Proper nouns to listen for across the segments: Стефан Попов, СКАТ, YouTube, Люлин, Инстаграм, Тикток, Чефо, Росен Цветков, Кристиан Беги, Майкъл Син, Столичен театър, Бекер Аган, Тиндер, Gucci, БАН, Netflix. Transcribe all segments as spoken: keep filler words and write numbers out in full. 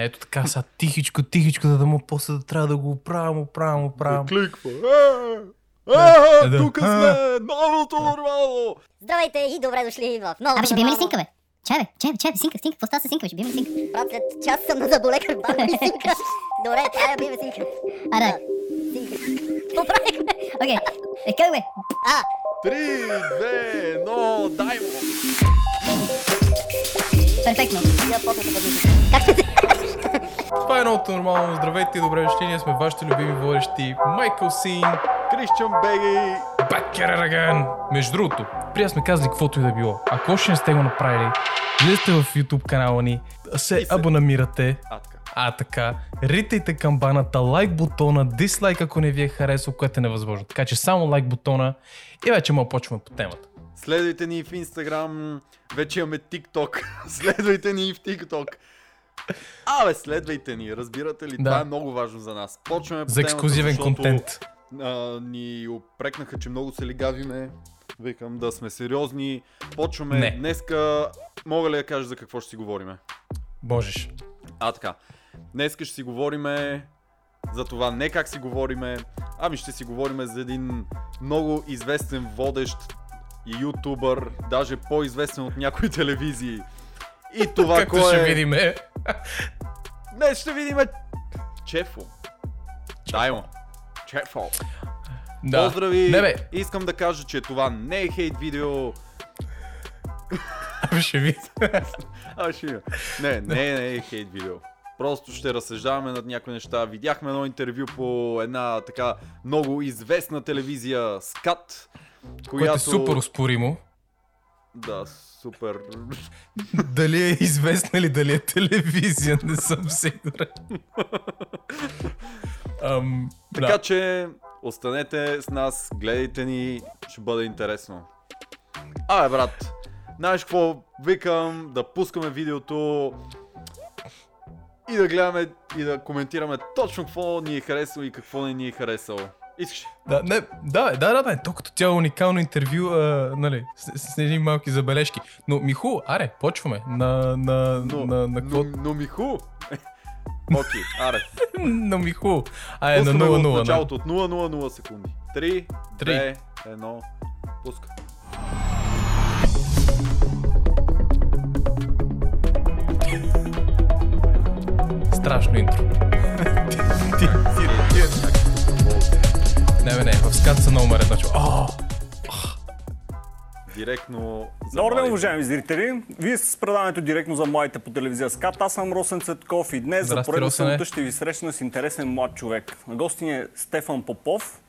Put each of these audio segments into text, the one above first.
Ето така са тихичко, тихичко, за да му после да трябва да го оправям, оправям, оправям. Кликва. Е, е, тук сме, новото нормално. Здравейте и добре дошли в новото нормално. Абе ще бием ли синка, бе? Чай бе, чай бе, чай бе, синка, синка, постава се синка, бе, ще бием ли синка? Брат, след час съм на заболекар, баба ли синка? Добре, айде бием ли синка? Айде. Поправихме. Окей, как бе? А. Три, две, едно, дай му. Перфектно. Как сте? Това е едното нормално. Здравейте и добре дошли. Ние сме вашите любими водещи Майкъл Син, Кристиан Беги, Бекер Аган. Между другото, прия сме казали каквото и да било. Ако още не сте го направили, влезте в YouTube канала ни, се абонамирате. А така. А така, ритайте камбаната, лайк бутона, дислайк ако не ви е харесал, което е невъзможно. Така че само лайк бутона и вече мога почваме по темата. Следвайте ни в Инстаграм, вече имаме Тикток. Следвайте ни и в Тикток. Абе, следвайте ни, разбирате ли? Да. Това е много важно за нас. Почваме по за ексклюзивен темата, защото, контент. А, ни опрекнаха, че много се лигавиме. Викам да сме сериозни. Почваме не. Днеска. Мога ли да кажа за какво ще си говорим? Можеш. А, така. Днеска ще си говориме за това не как си говориме, ами ще си говориме за един много известен водещ и ютубър, даже по-известен от някои телевизии. И това кое... Както ще видиме? Не, ще видиме Чефо. Дай му. Чефо. Да. Поздрави. Не, искам да кажа, че това не е хейт видео. Абе ще видя. Абе ще видя. Не, не, не е хейт видео. Просто ще разсъждаваме над някои неща. Видяхме едно интервю по една така много известна телевизия СКАТ, която... Което е супер успоримо. Да, супер. Дали е известна или дали е телевизия, не съм сигурен. um, така да. Че останете с нас, гледайте ни, ще бъде интересно. Абе брат, знаеш какво викам, да пускаме видеото... И да гледаме и да коментираме точно какво ни е харесало и какво не ни е харесало. Искаш? Да, не, да, да, да, то като тяло уникално интервю, а, нали, с, с едни малки забележки. Но Миху, аре, почваме. На, на, но, на, на но, но Миху? Окей, аре. Но Миху. Ае, на нула нула. От началото, от нула нула нула секунди. три, две, едно, пуска. Страшно интро. Не, бе, не, в скат са много мере точно. Директно за Добре, младите. Уважаеми зрители, вие сте с предаването директно за младите по телевизия СКАТ. Аз съм Росен Цветков и днес за поредната минута ще ви срещна с интересен млад човек. На гости ни е Стефан Попов.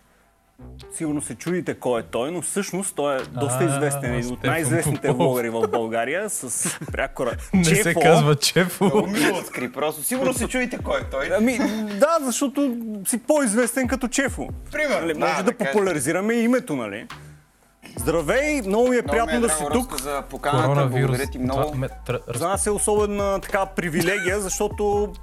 Сигурно се чудите кой е той, но всъщност той е доста известен. Един от най-известните влогъри в България с прякора Чефо. Не се казва Чефо. Мило скри, просто сигурно се чудите кой е той. Ами да, защото си по-известен като Чефо. Примерно. Може да популяризираме името, нали? Здравей, много ми е приятно да си тук. За поканата, благодаря ти много. За нас е особена така привилегия, защото...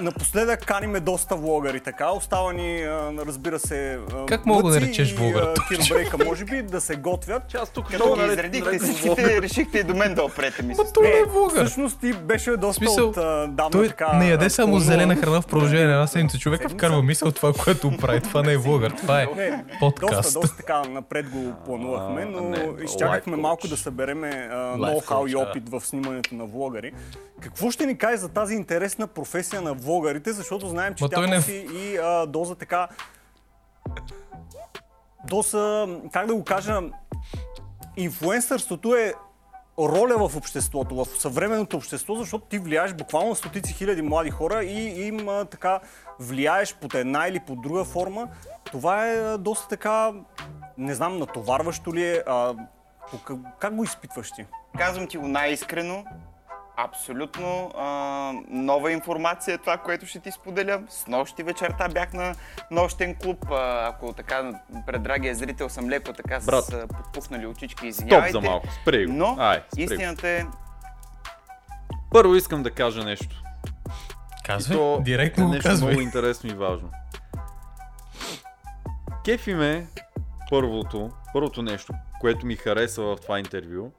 Напоследък каниме доста влогъри, така. Остава ни, разбира се, как мога да речеш влогър? Кирбрейка, може би, да се готвят. Че аз тук като ги изредихте всичките, решихте и до мен да опрете ми. Ма той е влогър. Всъщност ти беше доста отдавна той така... Той не яде само зелена храна в продължение на една седмица. Човека вкарва мисъл това, което прави. Това не е влогър, това е подкаст. Доста, доста така напред го планувахме, но изчакахме малко да събереме ноу-хау и опит в снимането на влогъри. Какво ще ни каже за тази интересна професия на влогърите, защото знаем, че тя носи не... и а, доза така... Доза, как да го кажа, инфлуенсърството е роля в обществото, в съвременното общество, защото ти влияеш буквално стотици хиляди млади хора и им а, така влияеш под една или под друга форма. Това е а, доста така, не знам, натоварващо ли е, а, как, как го изпитваш ти? Казвам ти го най-искрено. Абсолютно а, нова информация, това, което ще ти споделя. С нощи вечерта бях на нощен клуб. А, ако така пред драгия зрител съм леко така брат, с подпухнали очички, извинявайте. Стоп за малко, спри го. Но Ай, спри го. Истината е... Първо искам да кажа нещо. Казвай, то, директно го казвай. Много интересно и важно. Кефи ме първото, първото нещо, което ми харесва в това интервю,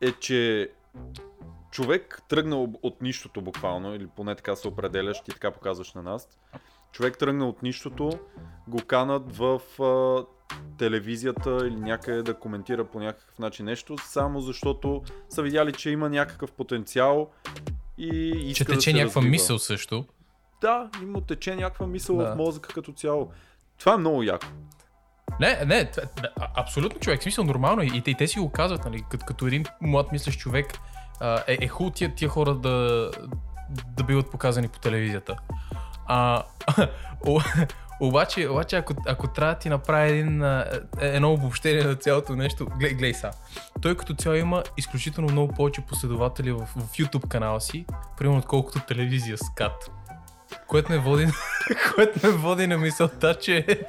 е, че човек тръгнал от нищото буквално, или поне така се определяш, ти така показваш на нас. Човек тръгнал от нищото, го канат в а, телевизията или някъде да коментира по някакъв начин нещо, само защото са видяли, че има някакъв потенциал и иска да се развива. Че тече някаква мисъл също. Да, има тече някаква мисъл да. В мозъка като цяло. Това е много яко. Не, не, абсолютно човек, в смисъл нормално и, и те си го казват, нали, като, като един млад мислещ човек е, е хубаво тия, тия хора да, да биват показани по телевизията. А, о, обаче, обаче ако, ако трябва да ти направи един, едно обобщение на цялото нещо, глед, гледай са, той като цяло има изключително много повече последователи в, в YouTube канала си, примерно отколкото телевизия СКАТ. Което ме води, което ме води на мисълта, че,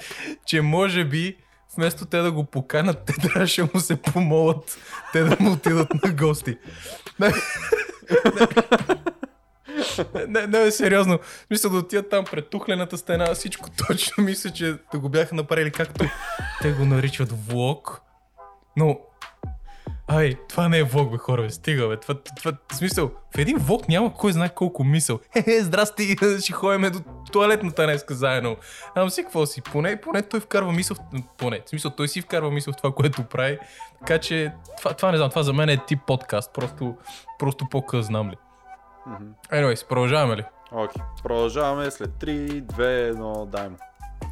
че може би вместо те да го поканат, те трябваше му се помолят, те да му отидат на гости. Не, не, не, не сериозно. Мисля да отидат там пред тухлената стена, всичко точно мисля, че да го бяха направили както те го наричат влог. Но... Ай, това не е влог, бе, хора, бе, стига, бе, това, това, в смисъл, в един влог няма кой знае колко мисъл. Хе-хе, здрасти, ще ходим до туалетната днеска заедно. Ама си, какво си, поне, поне той вкарва мисъл, поне, в смисъл, той си вкарва мисъл в това, което прави, така че, това, това не знам, това за мен е тип подкаст, просто, просто по-къс знам ли. Anyways, продължаваме ли? Окей, okay. Продължаваме след три, две, едно, дай му.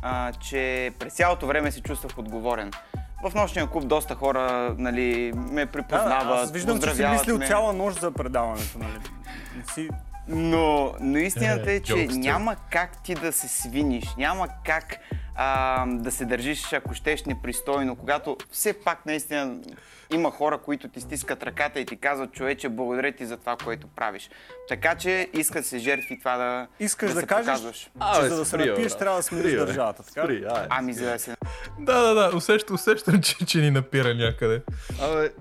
А, че през цялото време се чувствах отговорен. В нощния клуб доста хора, нали, ме припознават, поздравяват ме. Аз виждам, че си мислил цяла нощ за предаването, нали. Си... Но, но истината е, че няма как ти да се свиниш, няма как а, да се държиш, ако щеш непристойно, когато все пак наистина има хора, които ти стискат ръката и ти казват, човече, благодаря ти за това, което правиш. Така че иска се жертви това да, искаш да, да се кажеш, показваш. А, че за да се напиеш, трябва да смириш държавата, така? Спри, а, ами за да се... Да, да, да, усещам, усещам, че, че ни напира някъде. Абе...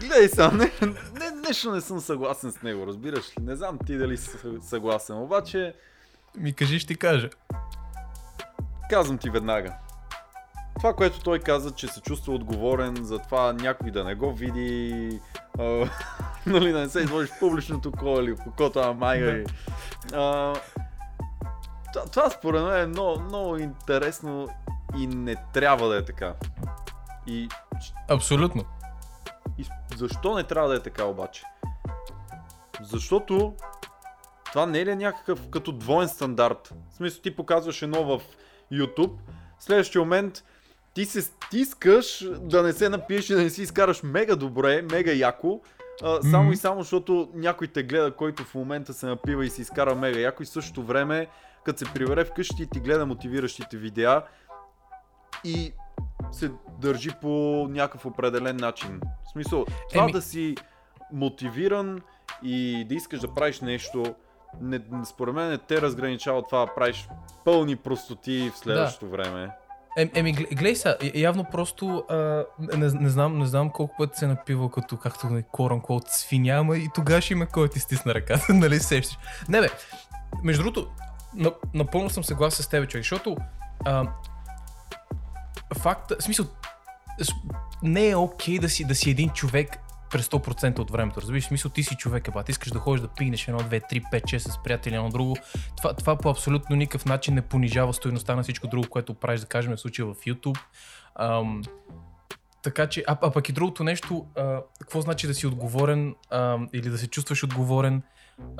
Гледай сам, не, не, нещо не съм съгласен с него, разбираш ли? Не знам ти дали си съгласен, обаче... Ми кажи, ще ти кажа. Казвам ти веднага. Това, което той каза, че се чувства отговорен за това някой да не го види, а, нали, да не се изложиш публичното коло или кото на майга. А, това според мен е много, много интересно и не трябва да е така. И... Абсолютно. И защо не трябва да е така обаче? Защото това не е ли някакъв като двоен стандарт? В смисъл, ти показваш едно в YouTube, в следващия момент ти се стискаш да не се напиеш и да не си изкараш мега добре, мега яко, а, само mm-hmm. и само защото някой те гледа, който в момента се напива и се изкара мега яко и в същото време, като се прибере вкъщи и ти гледа мотивиращите видеа и се държи по някакъв определен начин. В смисъл, това Еми... да си мотивиран и да искаш да правиш нещо, не, според мен не те разграничава това да правиш пълни простоти в следващото да. време. Е, еми, гледай са, явно просто а, не, не, знам, не знам колко път се напива като както корън, колко свиняма и тогава ще има кой ти стисна ръката, нали сещаш. Не бе, между другото, напълно съм съгласен с тебе, човек, защото а, факта, в смисъл, не е окей да си, да си един човек през сто процента от времето, разбираш, в смисъл ти си човек, еба, ти искаш да ходиш да пигнеш едно, две, три, пет, шест с приятели, едно друго, това, това по абсолютно никакъв начин не понижава стойността на всичко друго, което правиш, да кажем в случая в YouTube. Ам, така че, а, а пък и другото нещо, а, какво значи да си отговорен а, или да се чувстваш отговорен,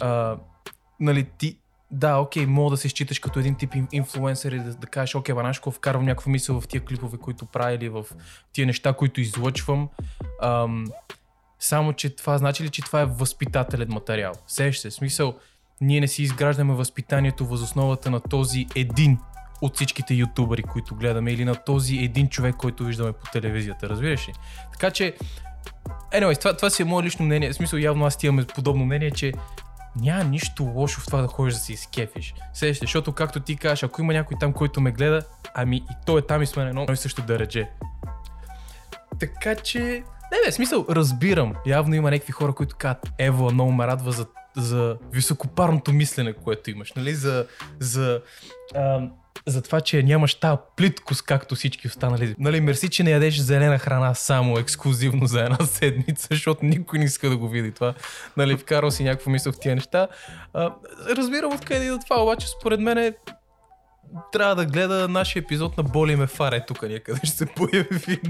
а, нали ти, да, окей, мога да се считаш като един тип инфлуенсър и да, да кажеш, окей, банашко, вкарвам някаква мисъл в тия клипове, които правя или в тия неща, които излъчвам. Ам, Само, че това значи ли, че това е възпитателен материал? Сеш се, смисъл, ние не си изграждаме възпитанието въз основата на този един от всичките ютубъри, които гледаме или на този един човек, който виждаме по телевизията, разбираш ли? Така че, anyways, това, това си е мое лично мнение, в смисъл явно аз имаме подобно мнение, че няма нищо лошо в това да ходиш да се изкефиш. Сеш се, защото както ти кажеш, ако има някой там, който ме гледа, ами и той е там и с мен едно, той също да редже. Така че... Не, не, в смисъл, разбирам. Явно има някакви хора, които казват, ево, много ме радва за, за високопарното мислене, което имаш, нали, за, за а, за това, че нямаш тази плиткост, както всички останали. Нали, мерси, че не ядеш зелена храна само ексклюзивно за една седмица, защото никой не иска да го види това. Нали, вкарал си някаква мисъл в тия неща. А, разбирам откъде и до това, обаче според мен е... трябва да гледа нашия епизод на Боли ме фаре, тук някъде ще се появи.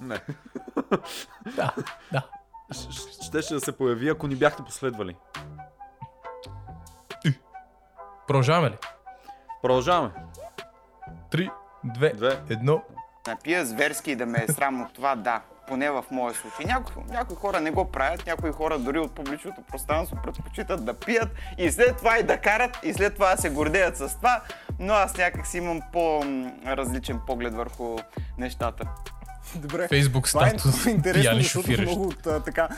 Не. Да, да. Щеше да се появи, ако ни бяхте последвали. Продължаваме ли? Продължаваме. три, две, едно Напия зверски и да ме е срам от това, да. Поне в моя случай. Някои, някои хора не го правят, някои хора дори от публичното пространство предпочитат да пият и след това и да карат, и след това се гордеят с това, но аз някак си имам по-различен поглед върху нещата. Добре, Фейсбук статус, пияни шофиращ. Много от а, така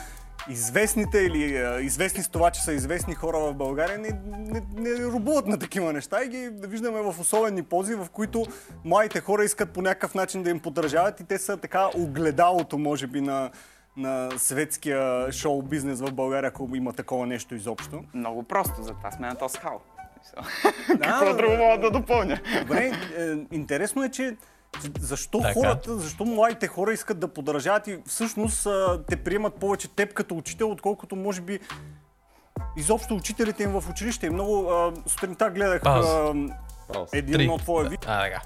известните или а, известни с това, че са известни хора в България не, не, не робуват на такива неща и ги виждаме в особени пози, в които младите хора искат по някакъв начин да им подражават и те са така огледалото, може би, на, на светския шоу-бизнес в България, ако има такова нещо изобщо. Много просто, за това сме на този хал. Какво друго мога да допълня? Добре, интересно е, че защо така. Хората, защо младите хора искат да подражават и всъщност те приемат повече теб като учител, отколкото може би изобщо учителите им в училище. И много а, сутринта гледах а, един от твоя видео. А, така.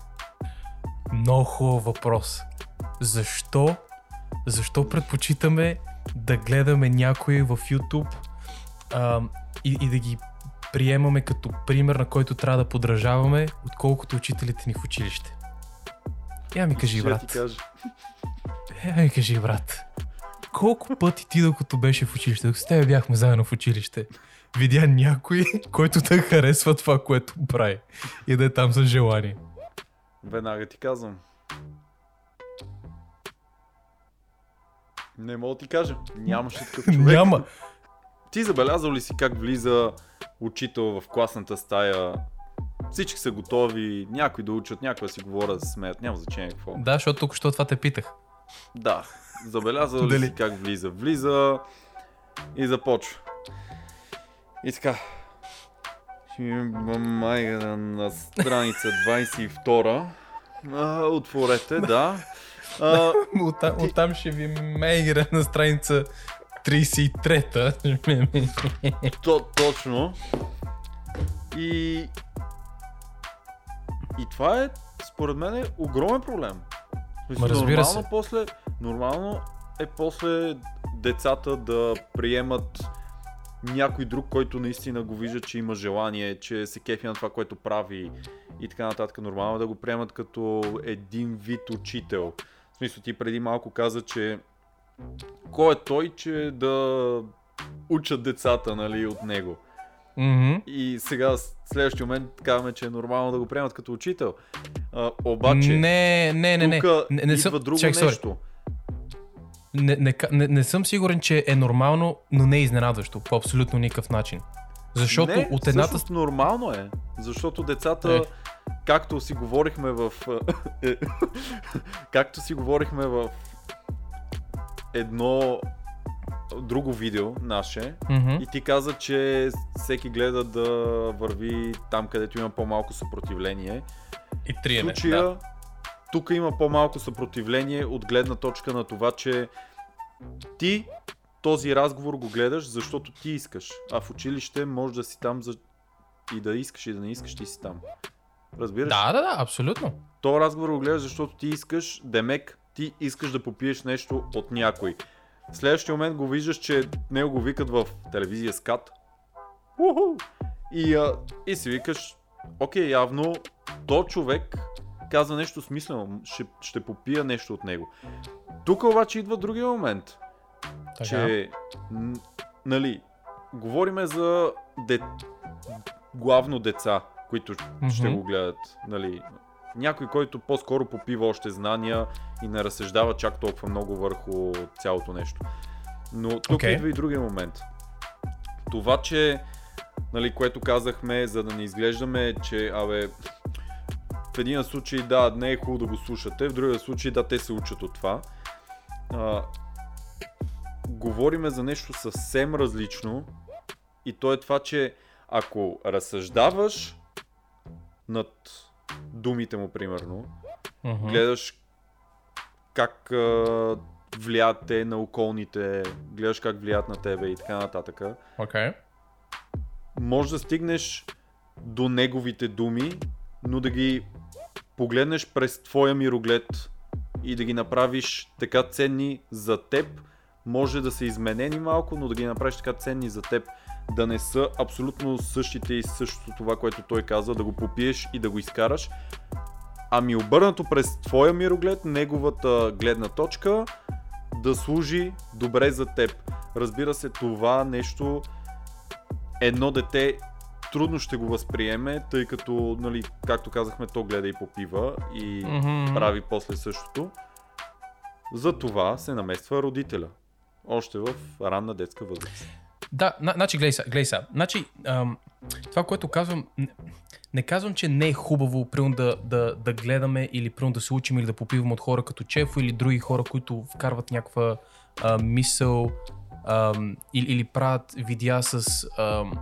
Много хубав въпрос. Защо? Защо предпочитаме да гледаме някой в YouTube а, и, и да ги приемаме като пример, на който трябва да подражаваме, отколкото учителите ни в училище? Я ми кажи, брат. Я ми кажи, брат. Колко пъти ти, докато беше в училище, докато с тебе бяхме заедно в училище, видя някой, който да харесва това, което прави и да е там с желание? Веднага ти казвам. Не мога да ти кажа. Нямаше такъв човек. Няма. Ти забелязал ли си как влиза учител в класната стая? Всички са готови, някой да учат, някой да си говоря, да се смеят, няма значение какво. Да, защото тук що това те питах. Да, забелязал ли си как влиза? Влиза и започва. И така. Майка на страница двайсет и втора А, отворете, да. А, оттам, оттам ще ви мейгра на страница трийсет и трета То, точно. И... И това е, според мен, е огромен проблем. Ма, разбира се. Нормално, после, нормално е после децата да приемат някой друг, който наистина го вижда, че има желание, че се кефи на това, което прави и така нататък. Нормално е да го приемат като един вид учител. В смисъл, ти преди малко каза, че кой е той, че да учат децата, нали, от него. Mm-hmm. И сега в следващия момент казваме, че е нормално да го приемат като учител. А, обаче, не, не, не, не. Тук не, не, идва съм... друго Чак, нещо. Не, не, не, не съм сигурен, че е нормално, но не е изненадващо по абсолютно никакъв начин. Защото не, от едната... всъщност нормално е, защото децата, е. както си говорихме в... както си говорихме в едно... друго видео наше, mm-hmm. и ти каза, че всеки гледа да върви там, където има по-малко съпротивление. И триене, случая, да. Тук има по-малко съпротивление от гледна точка на това, че ти този разговор го гледаш, защото ти искаш, а в училище може да си там за... и да искаш и да не искаш, ти си там. Разбираш? Да, да, да, абсолютно. Този разговор го гледаш, защото ти искаш, демек, ти искаш да попиеш нещо от някой. В следващия момент го виждаш, че него го викат в телевизия СКАТ и, а, и си викаш, окей, явно то човек казва нещо смислено, ще, ще попия нещо от него. Тук обаче идва другия момент, така. Че н- нали, говориме за де... главно деца, които mm-hmm. ще го гледат, нали, някой, който по-скоро попива още знания и не разсъждава чак толкова много върху цялото нещо. Но тук okay. идва и другия момент. Това, че, нали, което казахме, за да не изглеждаме, че абе, в един случай да, не е хубаво да го слушате, в другия случай да, те се учат от това. А, говориме за нещо съвсем различно и то е това, че ако разсъждаваш, над думите му, примерно. Uh-huh. Гледаш как а, влияят те на околните, гледаш как влияят на тебе и така нататък. Okay. Може да стигнеш до неговите думи, но да ги погледнеш през твоя мироглед и да ги направиш така ценни за теб. Може да са изменени малко, но да ги направиш така ценни за теб. Да не са абсолютно същите и същото това, което той казва, да го попиеш и да го изкараш. Ами обърнато през твоя мироглед, неговата гледна точка да служи добре за теб. Разбира се, това нещо едно дете трудно ще го възприеме, тъй като, нали, както казахме, то гледа и попива и mm-hmm. прави после същото. Затова се намества родителя. Още в ранна детска възраст. Да, значи гледай сега, гледай сега. Значи, ам, това, което казвам, не, не казвам, че не е хубаво прием да, да, да гледаме или прием да се учим или да попиваме от хора като Чефо или други хора, които вкарват някаква а, мисъл ам, или, или правят видеа с ам,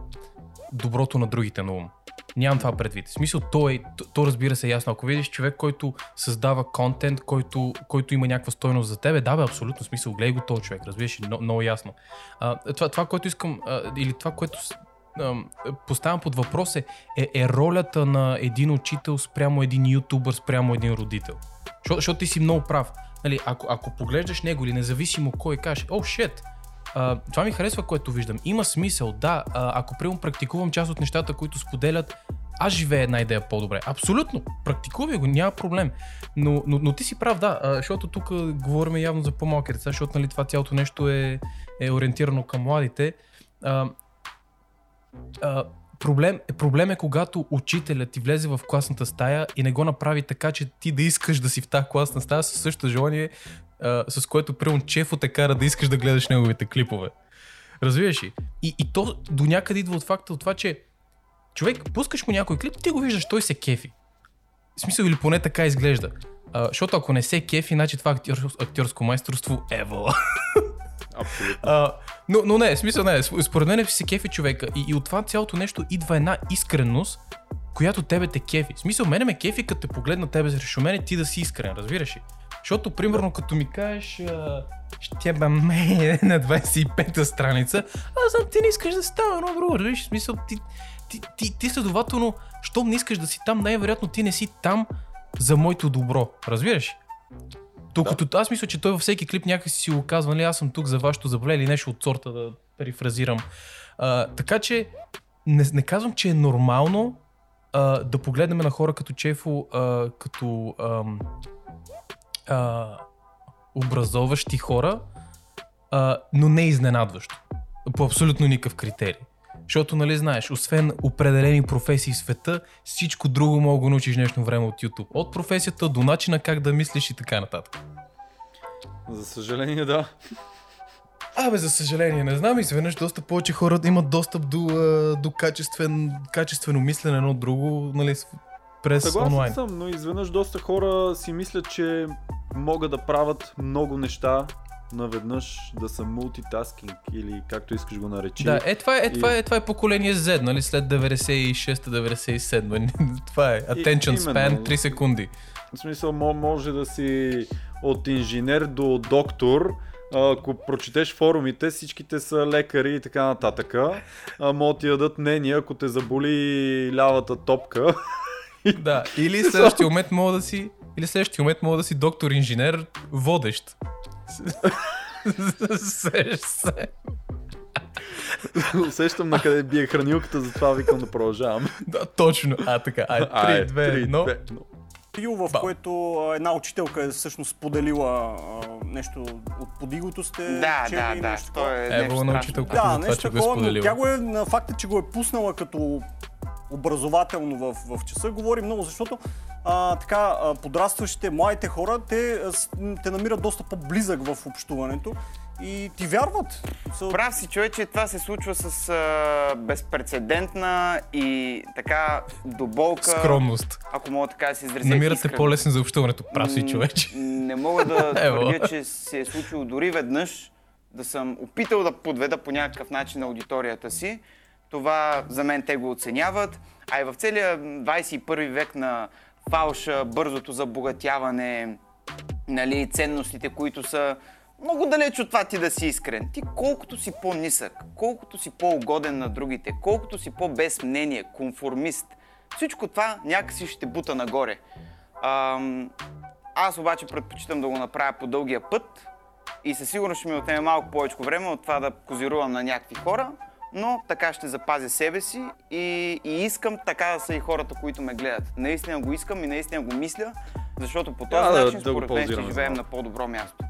доброто на другите на ум. Нямам това предвид. В смисъл, то, е, то, то разбира се ясно. Ако видиш човек, който създава контент, който, който има някаква стойност за тебе, да бе, абсолютно смисъл, гледай го този човек, разбираш, но, много ясно. А, това, това, което искам, а, или това, което а, поставям под въпрос е, е, е ролята на един учител спрямо един ютубър, спрямо един родител. Защото ти си много прав. Нали, ако, ако поглеждаш него или независимо кой, кажеш, о, шет, Uh, това ми харесва, което виждам. Има смисъл, да, uh, ако прямо практикувам част от нещата, които споделят, аз живея една идея по-добре. Абсолютно, практикувай го, няма проблем. Но, но, но ти си прав, да, uh, защото тук говорим явно за по-малки деца, защото нали, това цялото нещо е, е ориентирано към младите. Uh, uh, Проблем, проблем е, когато учителят ти влезе в класната стая и не го направи така, че ти да искаш да си в тази класна стая със същото желание, а, с което прием Чефо те кара да искаш да гледаш неговите клипове. Разбираш ли? И, и то до някъде идва от факта от това, че човек, пускаш му някой клип, ти го виждаш, той се кефи. В смисъл, или поне така изглежда. А, защото ако не се кефи, значи това актьор, актьорско майсторство е вала. Uh, но, но не, смисъл не, според мен е се кефи човека и, и от това цялото нещо идва една искренност, която тебе те кефи. В смисъл, мене ме кефи, като те погледна тебе срещу мене, ти да си искрен, разбираш ли? Защото, примерно, като ми кажеш uh, ще бе ме на двадесет и пета страница, аз знам, ти не искаш да си там, едно друго, разбираш ли? В смисъл, ти, ти, ти, ти следователно, щом не искаш да си там, най-вероятно ти не си там за моето добро, разбираш ли? Докато да. Аз мисля, че той във всеки клип някакси си го казва, нали, аз съм тук за вашето заболение или нещо от сорта, да перифразирам. А, така че не, не казвам, че е нормално а, да погледнем на хора като Чефо, а, като а, а, образоващи хора, а, но не изненадващо. По абсолютно никакъв критерий. Защото, нали знаеш, освен определени професии в света, всичко друго мога да научиш днешно време от YouTube. От професията до начина как да мислиш и така нататък. За съжаление, да. Абе, за съжаление, не знам, изведнъж доста повече хора имат достъп до, до качествен, качествено мислене едно от друго, нали, през съгласен онлайн. Съгласен съм, но изведнъж доста хора си мислят, че могат да правят много неща наведнъж, да са мултитаскинг или както искаш го наречи. Да, е това е, е, това е, това е поколение Z, нали, след деветдесет и шеста деветдесет и седма. Това е attention и, span три секунди. В смисъл, може да си от инженер до доктор, ако прочетеш форумите, всичките са лекари и така нататък, могат ти дадат мнение, ако те заболи лявата топка. Да, или следващия момент мога да си, или следващия момент мога да си доктор-инженер водещ. Сеш се. Усещам на къде бие хранилката, затова викам да продължавам. Да, точно. А, така. Ай, три, две, едно. Видео, в което една учителка е всъщност поделила нещо от подигото сте. Да, да, да. Нещо, то е нещо страшно. Да, нещо такова. Тя го е на факта, че го е пуснала като образователно в, в часа, говори много, защото а, така, подрастващите, младите хора, те, те намират доста по-близък в общуването и ти вярват. Прав си, човече, това се случва с а, безпрецедентна и така доболка... Скромност. Ако мога така да се изразя. Намирате по-лесно за общуването, прав си, човече. Не мога да твърдя, че се е случило дори веднъж да съм опитал да подведа по някакъв начин аудиторията си. Това за мен те го оценяват. А и в целия двадесет и първи век на фалша, бързото забогатяване, нали, ценностите, които са много далеч от това ти да си искрен. Ти колкото си по-нисък, колкото си по-угоден на другите, колкото си по-без мнение, конформист, всичко това някакси ще бута нагоре. Ам... Аз обаче предпочитам да го направя по дългия път и със сигурност ще ми отнеме малко повече време от това да козирувам на някакви хора, но така ще запазя себе си и, и искам така да са и хората, които ме гледат. Наистина го искам и наистина го мисля, защото по този да, начин да, според да мен ще живеем на по-добро място.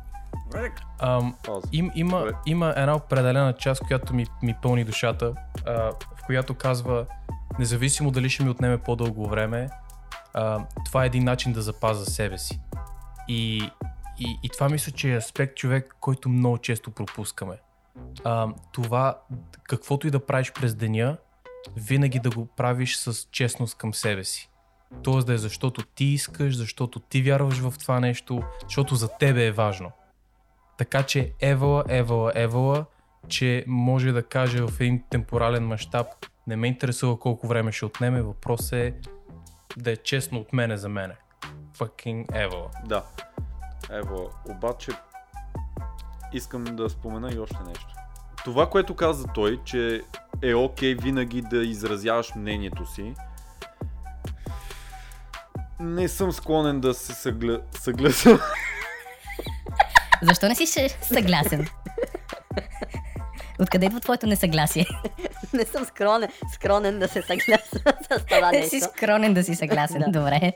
Ам, им, има, има една определена част, която ми, ми пълни душата, а, в която казва, независимо дали ще ми отнеме по-дълго време, а, това е един начин да запазя себе си. И, и, и това мисля, че е аспект човек, който много често пропускаме. А, това, каквото и да правиш през деня, винаги да го правиш с честност към себе си. Тоест да е защото ти искаш, защото ти вярваш в това нещо, защото за тебе е важно. Така че евала, евала, евала, че може да каже в един темпорален мащаб, не ме интересува колко време ще отнеме, въпрос е да е честно от мене за мене. Fucking евала. Да, евала. Обаче искам да спомена и още нещо. Това, което каза той, че е окей винаги да изразяваш мнението си, не съм склонен да се съгля... съгласам. Защо не си съгласен? Откъде идва твоето несъгласие? Не съм скронен, скронен да се съглася с това нещо. Не си скронен да си съгласен, да. Добре.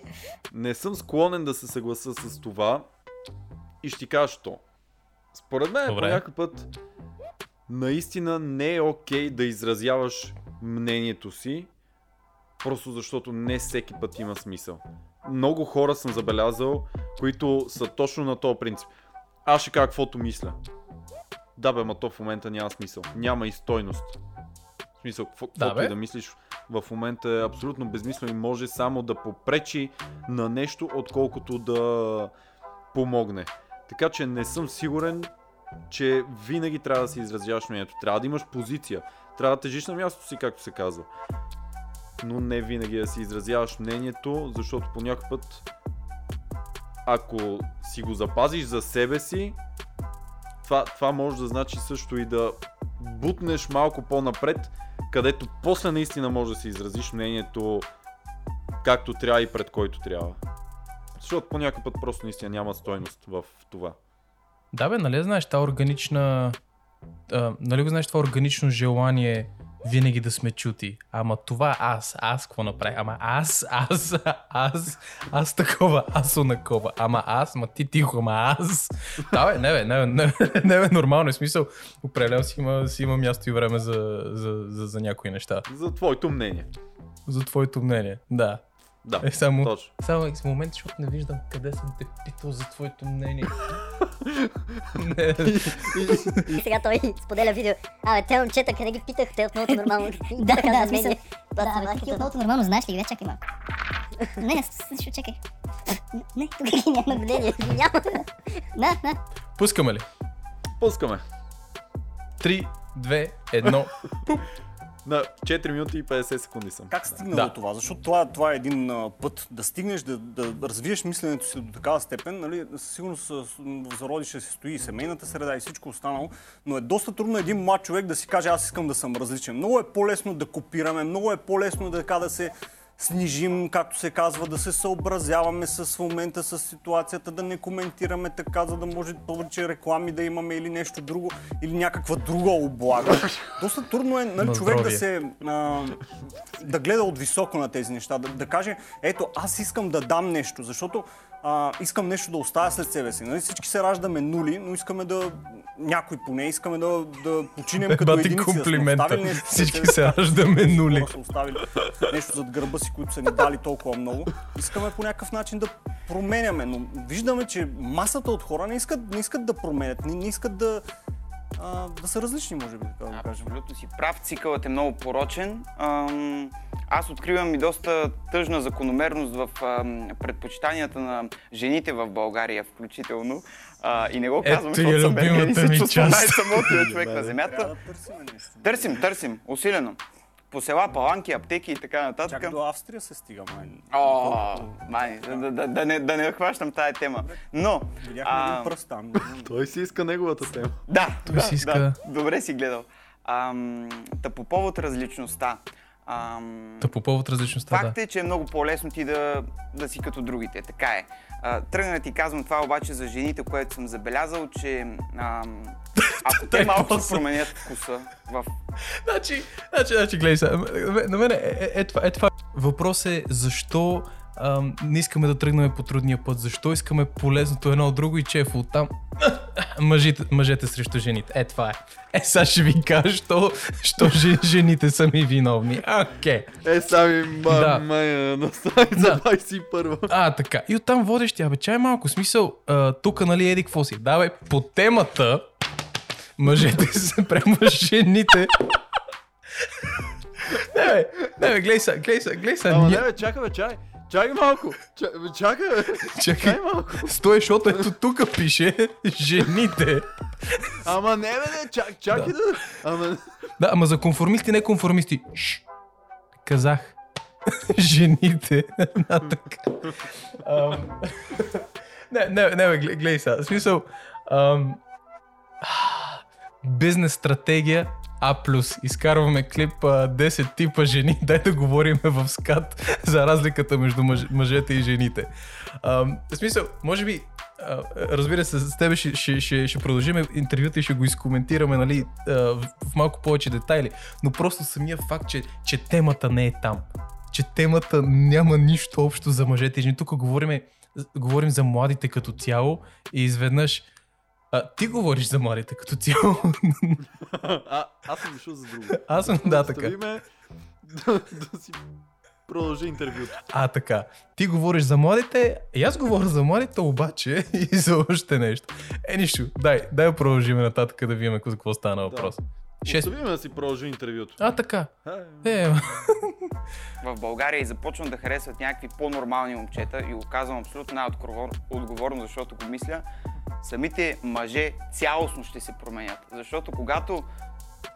Не съм склонен да се съгласа с това и ще ти кажа що. Според мен по някакъв път наистина не е окей да изразяваш мнението си, просто защото не всеки път има смисъл. Много хора съм забелязал, които са точно на този принцип. Аз ще кажа каквото мисля. Да бе, ма то в момента няма смисъл. Няма и стойност. В смисъл, каквото да, и да мислиш в момента е абсолютно безмислено и може само да попречи на нещо, отколкото да помогне. Така че не съм сигурен, че винаги трябва да си изразяваш мнението. Трябва да имаш позиция. Трябва да тежиш на мястото си, както се казва. Но не винаги да си изразяваш мнението, защото по някакъв път, ако си го запазиш за себе си, това, това може да значи също и да бутнеш малко по-напред, където после наистина може да си изразиш мнението както трябва и пред който трябва. Защото по някакъв път просто наистина няма стойност в това. Да бе, нали знаеш това органична... А, нали го знаеш това органично желание винаги да сме чути? Ама това аз, аз какво направя? Ама аз, аз, аз, аз такова, аз онакова. Ама аз, ма ти тихо, ама аз. Да бе, не бе, не бе, не бе, не бе нормално е смисъл. Определено си има, си има място и време за, за, за, за някои неща. За твоето мнение. За твоето мнение, да. Да, е, само, точно. Само в момента, защото не виждам къде съм те питал за твоето мнение. Не. И сега той споделя видео. Абе, те момчета, къде ги питах, те отново нормално. Да, да, смисъл. Да, бе, ти отново нормално, знаеш ли, да чакай малко. Не, ще чакай. Не, тук ги няма мнение, няма. Да, да. Пускаме ли? Пускаме. три, две, едно. На четири минути и петдесет секунди съм. Как стигна да. до това? Защото това, това е един а, път да стигнеш, да, да развиеш мисленето си до такава степен, нали, със сигурност в зародиша се стои и семейната среда и всичко останало, но е доста трудно един млад човек да си каже аз искам да съм различен. Много е по-лесно да копираме, много е по-лесно да, да се снижим, както се казва, да се съобразяваме с момента, с ситуацията, да не коментираме така, за да може повече реклами да имаме или нещо друго, или някаква друга облага. Доста трудно е, нали, човек да се а, да гледа от високо на тези неща, да, да каже, ето аз искам да дам нещо, защото а, искам нещо да оставя след себе си. Нали, всички се раждаме нули, но искаме да... Някой поне искаме да, да починем като единици, да сме оставили нещо. Всички се раждаме нули. Да сме оставили нещо зад гърба си, които са ни дали толкова много. Искаме по някакъв начин да променяме, но виждаме, че масата от хора не искат, не искат да променят, не, не искат да, а, да са различни, може би. Да да кажем. Абсолютно си прав, цикълът е много порочен. Ам, аз откривам и доста тъжна закономерност в ам, предпочитанията на жените в България, включително. Uh, и не го казвам, защото е съм бергени, се чувствам най-самотния човек на земята. Търсим, търсим, усилено. по села, паланки, аптеки и така нататък. Чак до Австрия се стига, май. О, май, да не хващам тая тема. Но... Видяхме един пръст там. Той си иска неговата тема. Да, той си иска. Добре си гледал. Та по повод различността. Та по повод различността, да. Факт е, че е много по-лесно ти да си като другите, така е. Тръгна да ти казвам това обаче за жените, което съм забелязал, че ако те малко променят вкуса в... Значи, значи, гледай сега, на мен е това. Въпрос е защо не искаме да тръгнем по трудния път, защо искаме полезното едно от друго и Чефо оттам мъжете срещу жените. Е, това е. Е, сега ще ви кажа, що жените са ми виновни. Окей. Е, сами мамая на сайт за двайсет и първа. А, така. И оттам водещи, абе, чай малко, смисъл, тук, нали, еди какво си. Да, бе, по темата мъжете са прямо жените. Не, бе, не, бе, гледай сега, гледай сега, гледай сега. Ама, не, бе, чакай, бе, чай. Чакай малко! Чакай! Чакай малко! Стой, защото ето тук пише жените. Ама не, бе, не, чакай чак да. да... Ама... Да, ама за конформисти, не конформисти. Шш! Казах. Жените. А, така. Ам... Не, не, не, бе, гледай сега. В смисъл... Ам... Бизнес стратегия. А плюс, изкарваме клип десет типа жени, дай да говорим в скат за разликата между мъж, мъжете и жените. А, в смисъл, може би, а, разбира се, с тебе ще, ще, ще, ще продължим интервюто и ще го изкоментираме, нали, а, в малко повече детайли, но просто самия факт, че, че темата не е там, че темата няма нищо общо за мъжете и жени. Тук говорим, говорим за младите като цяло и изведнъж... А, ти говориш за младите като цяло. А, аз съм дошъл за друго. Аз съм, да, така. Оставиме да, да си продължи интервюто. А, така. Ти говориш за младите, и аз говоря за младите, обаче и за още нещо. Е, нищо, дай, дай продължим нататък да видим какво стана въпрос. Да. Оставиме шест... да си продължи интервюто. А, така. Е, в България и започвам да харесват някакви по-нормални момчета и го казвам абсолютно най-отговорно, защото го мисля. Самите мъже цялостно ще се променят, защото когато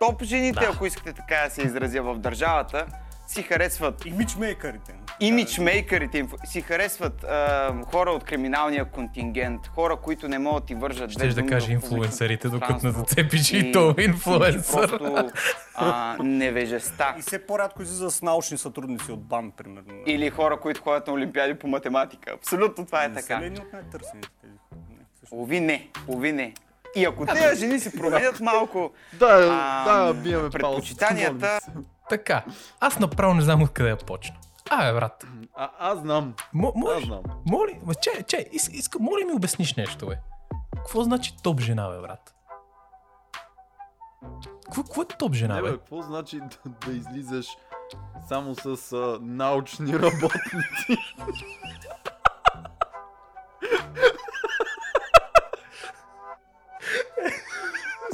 топ жените, да. Ако искате така да се изразя в държавата, си харесват... Имиджмейкърите. Имиджмейкърите си харесват а, хора от криминалния контингент, хора, които не могат и вържат... Щеш да кажа инфлуенсърите, докато не зацепиш и, и то инфлуенсър. Просто а, невежеста. И все по-рядко излиза с научни сътрудници от БАН, примерно. Или хора, които ходят на олимпиади по математика. Абсолютно това е не така. Не са ли от най-търсените тези? Ови не, ови не. И ако да, тези жени се променят да. Малко да, а, да, биеме предпочитанията... Така, аз направо не знам откъде я почна. А, бе, брат. А, аз знам. М- аз знам. Моли, чай, чай, иска, моли ми обясниш нещо, бе. Какво значи топ жена, бе, брат? Какво е топ жена, бе? Не, бе, какво значи да, да излизаш само с а, научни работници?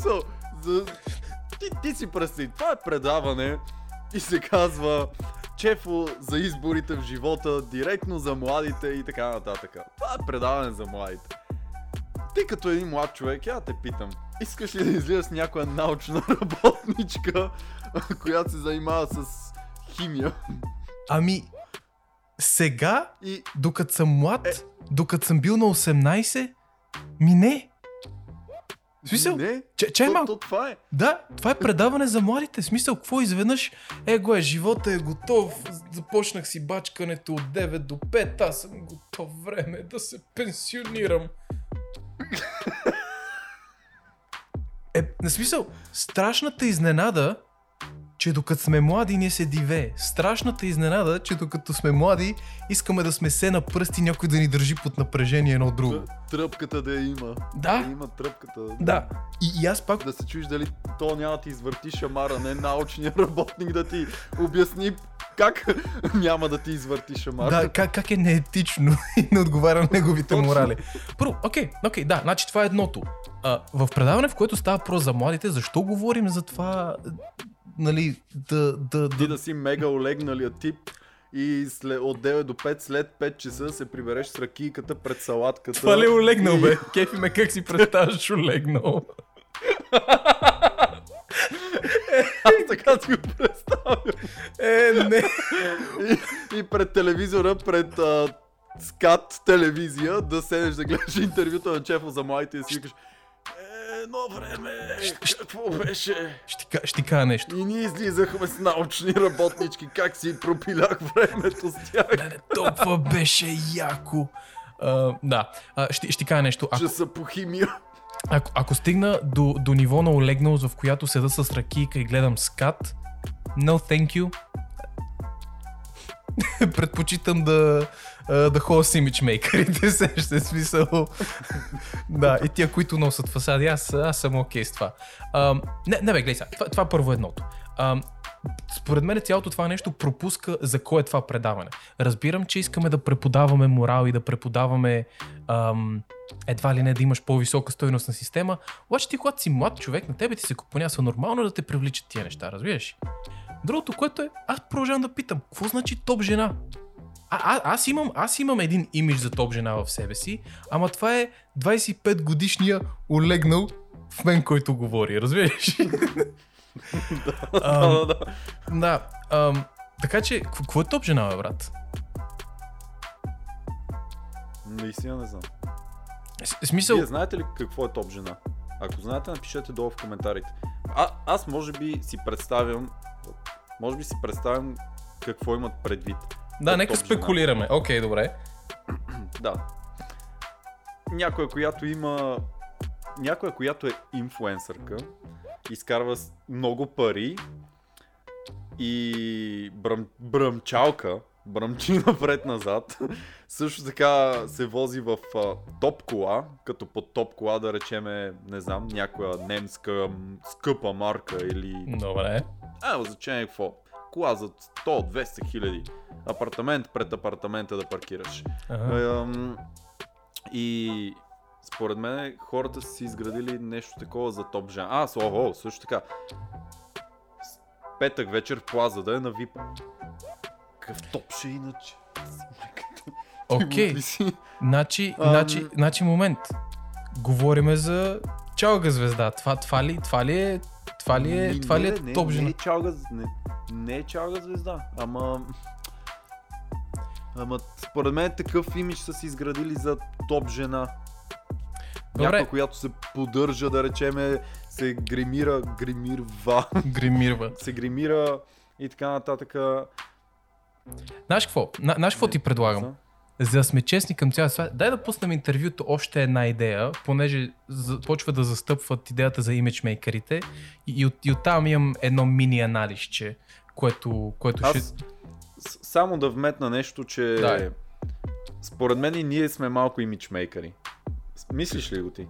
So, за... ти, ти си пръсти, това е предаване и се казва Чефо за изборите в живота, директно за младите и така нататък. Това е предаване за младите. Ти като един млад човек, я те питам, искаш ли да излизаш с някоя научна работничка, която се занимава с химия? Ами, сега, и... докато съм млад, е... докато съм бил на осемнайсет, ми не. Смисъл? Не, че, че, то, мал... то, това е. Да, това е предаване за младите. Смисъл, какво изведнъж? Его е, живота е готов, започнах си бачкането от девет до пет, аз съм готов, време да се пенсионирам. Е, на смисъл, страшната изненада, че докато сме млади ние се диве. Страшната изненада, че докато сме млади искаме да сме се на пръсти, някой да ни държи под напрежение едно друго. Тръпката да я има. Да. Да има тръпката. Да. И, и аз пак... Да се чуеш дали то няма да ти извърти шамара, не научният работник да ти обясни как няма да ти извърти шамара. Да, как, как е неетично и не отговаря на неговите морали. Първо, окей, окей, да, значи това е едното. А, в предаване, в което става въпрос за младите, защо говорим за това... Нали, да, да, да... Ти да си мега олегналия тип и след, от девет до пет, след пет часа се прибереш с ракийката пред салатката. Това ли е олегнал, и... бе? Кефи ме как си представяш олегнал. Аз така си го представям. Не. И, и пред телевизора, пред а, скат телевизия, да седнеш да гледаш интервюта на Чефо за младите и си викаш: едно време, какво беше? Ще ти кажа нещо. И ние излизахме с научни работнички, как си пропилях времето с тях. Не, не, толкова беше яко. Uh, да, uh, ще, ще ти кажа нещо. Ако... Че са по химия. Ако, ако стигна до, до ниво на олегналост, в която седа с ракийка и гледам скат, no thank you. Предпочитам да, да ходя с имиджмейкърите, сеща смисъл. Да, и тия, които носят фасади, аз, аз съм окей okay с това. А, не, не бе, гледай сега, това, това е първо едното. А, според мен цялото това нещо пропуска за кое е това предаване. Разбирам, че искаме да преподаваме морал и да преподаваме ам, едва ли не да имаш по-висока стойностна система, обаче ти когато си млад човек, на тебе ти се купоняса нормално да те привличат тия неща, разбираш? Другото, което е, аз продължавам да питам, какво значи топ жена? А, а, аз, имам, аз имам един имидж за топ жена в себе си, ама това е двайсет и пет годишния олегнал в мен, който говори, разбираш? Да, да, да. Така че, какво е топ жена, бе, брат? Наистина не знам. Смисъл... Вие знаете ли какво е топ жена? Ако знаете, напишете долу в коментарите. А, аз може би си представям може би си представям какво имат предвид. Да, нека спекулираме. Окей, okay, добре. Да. Някоя, която има... Някоя, която е инфлуенсърка, изкарва много пари и бръм... бръмчалка, бръмчи напред-назад, също така се вози в а, топ кола, като под топ кола да речеме, не знам, някоя немска скъпа марка или... Добре. А, значение какво? Кола за сто до двеста хиляди, апартамент пред апартамента да паркираш. Ага. Ем, и... Според мен хората са си изградили нещо такова за топ жена. А, охо, също така. Петък вечер в плаза да е на вип. Какъв топ ще иначе? Окей, okay. значи, um... значи, значи момент. Говориме за чалга звезда. Това, това, ли, това ли е, това ли е, това ли е не, топ жена? Не е, чалга, не, не е чалга звезда, ама... Ама според мен такъв имидж са си изградили за топ жена. Някаква, която се поддържа, да речеме, се гримира, гримирва, гримирва. се гримира и така нататък. Знаеш какво? На, знаеш какво ти предлагам? За да сме честни към цялата света, дай да пуснем интервюто още една идея, понеже почва да застъпват идеята за имиджмейкърите и, и, от, и оттам имам едно мини анализче, което, което Аз, ще... Само да вметна нещо, че Дай. според мен и ние сме малко имиджмейкъри. Мислиш ли го ти?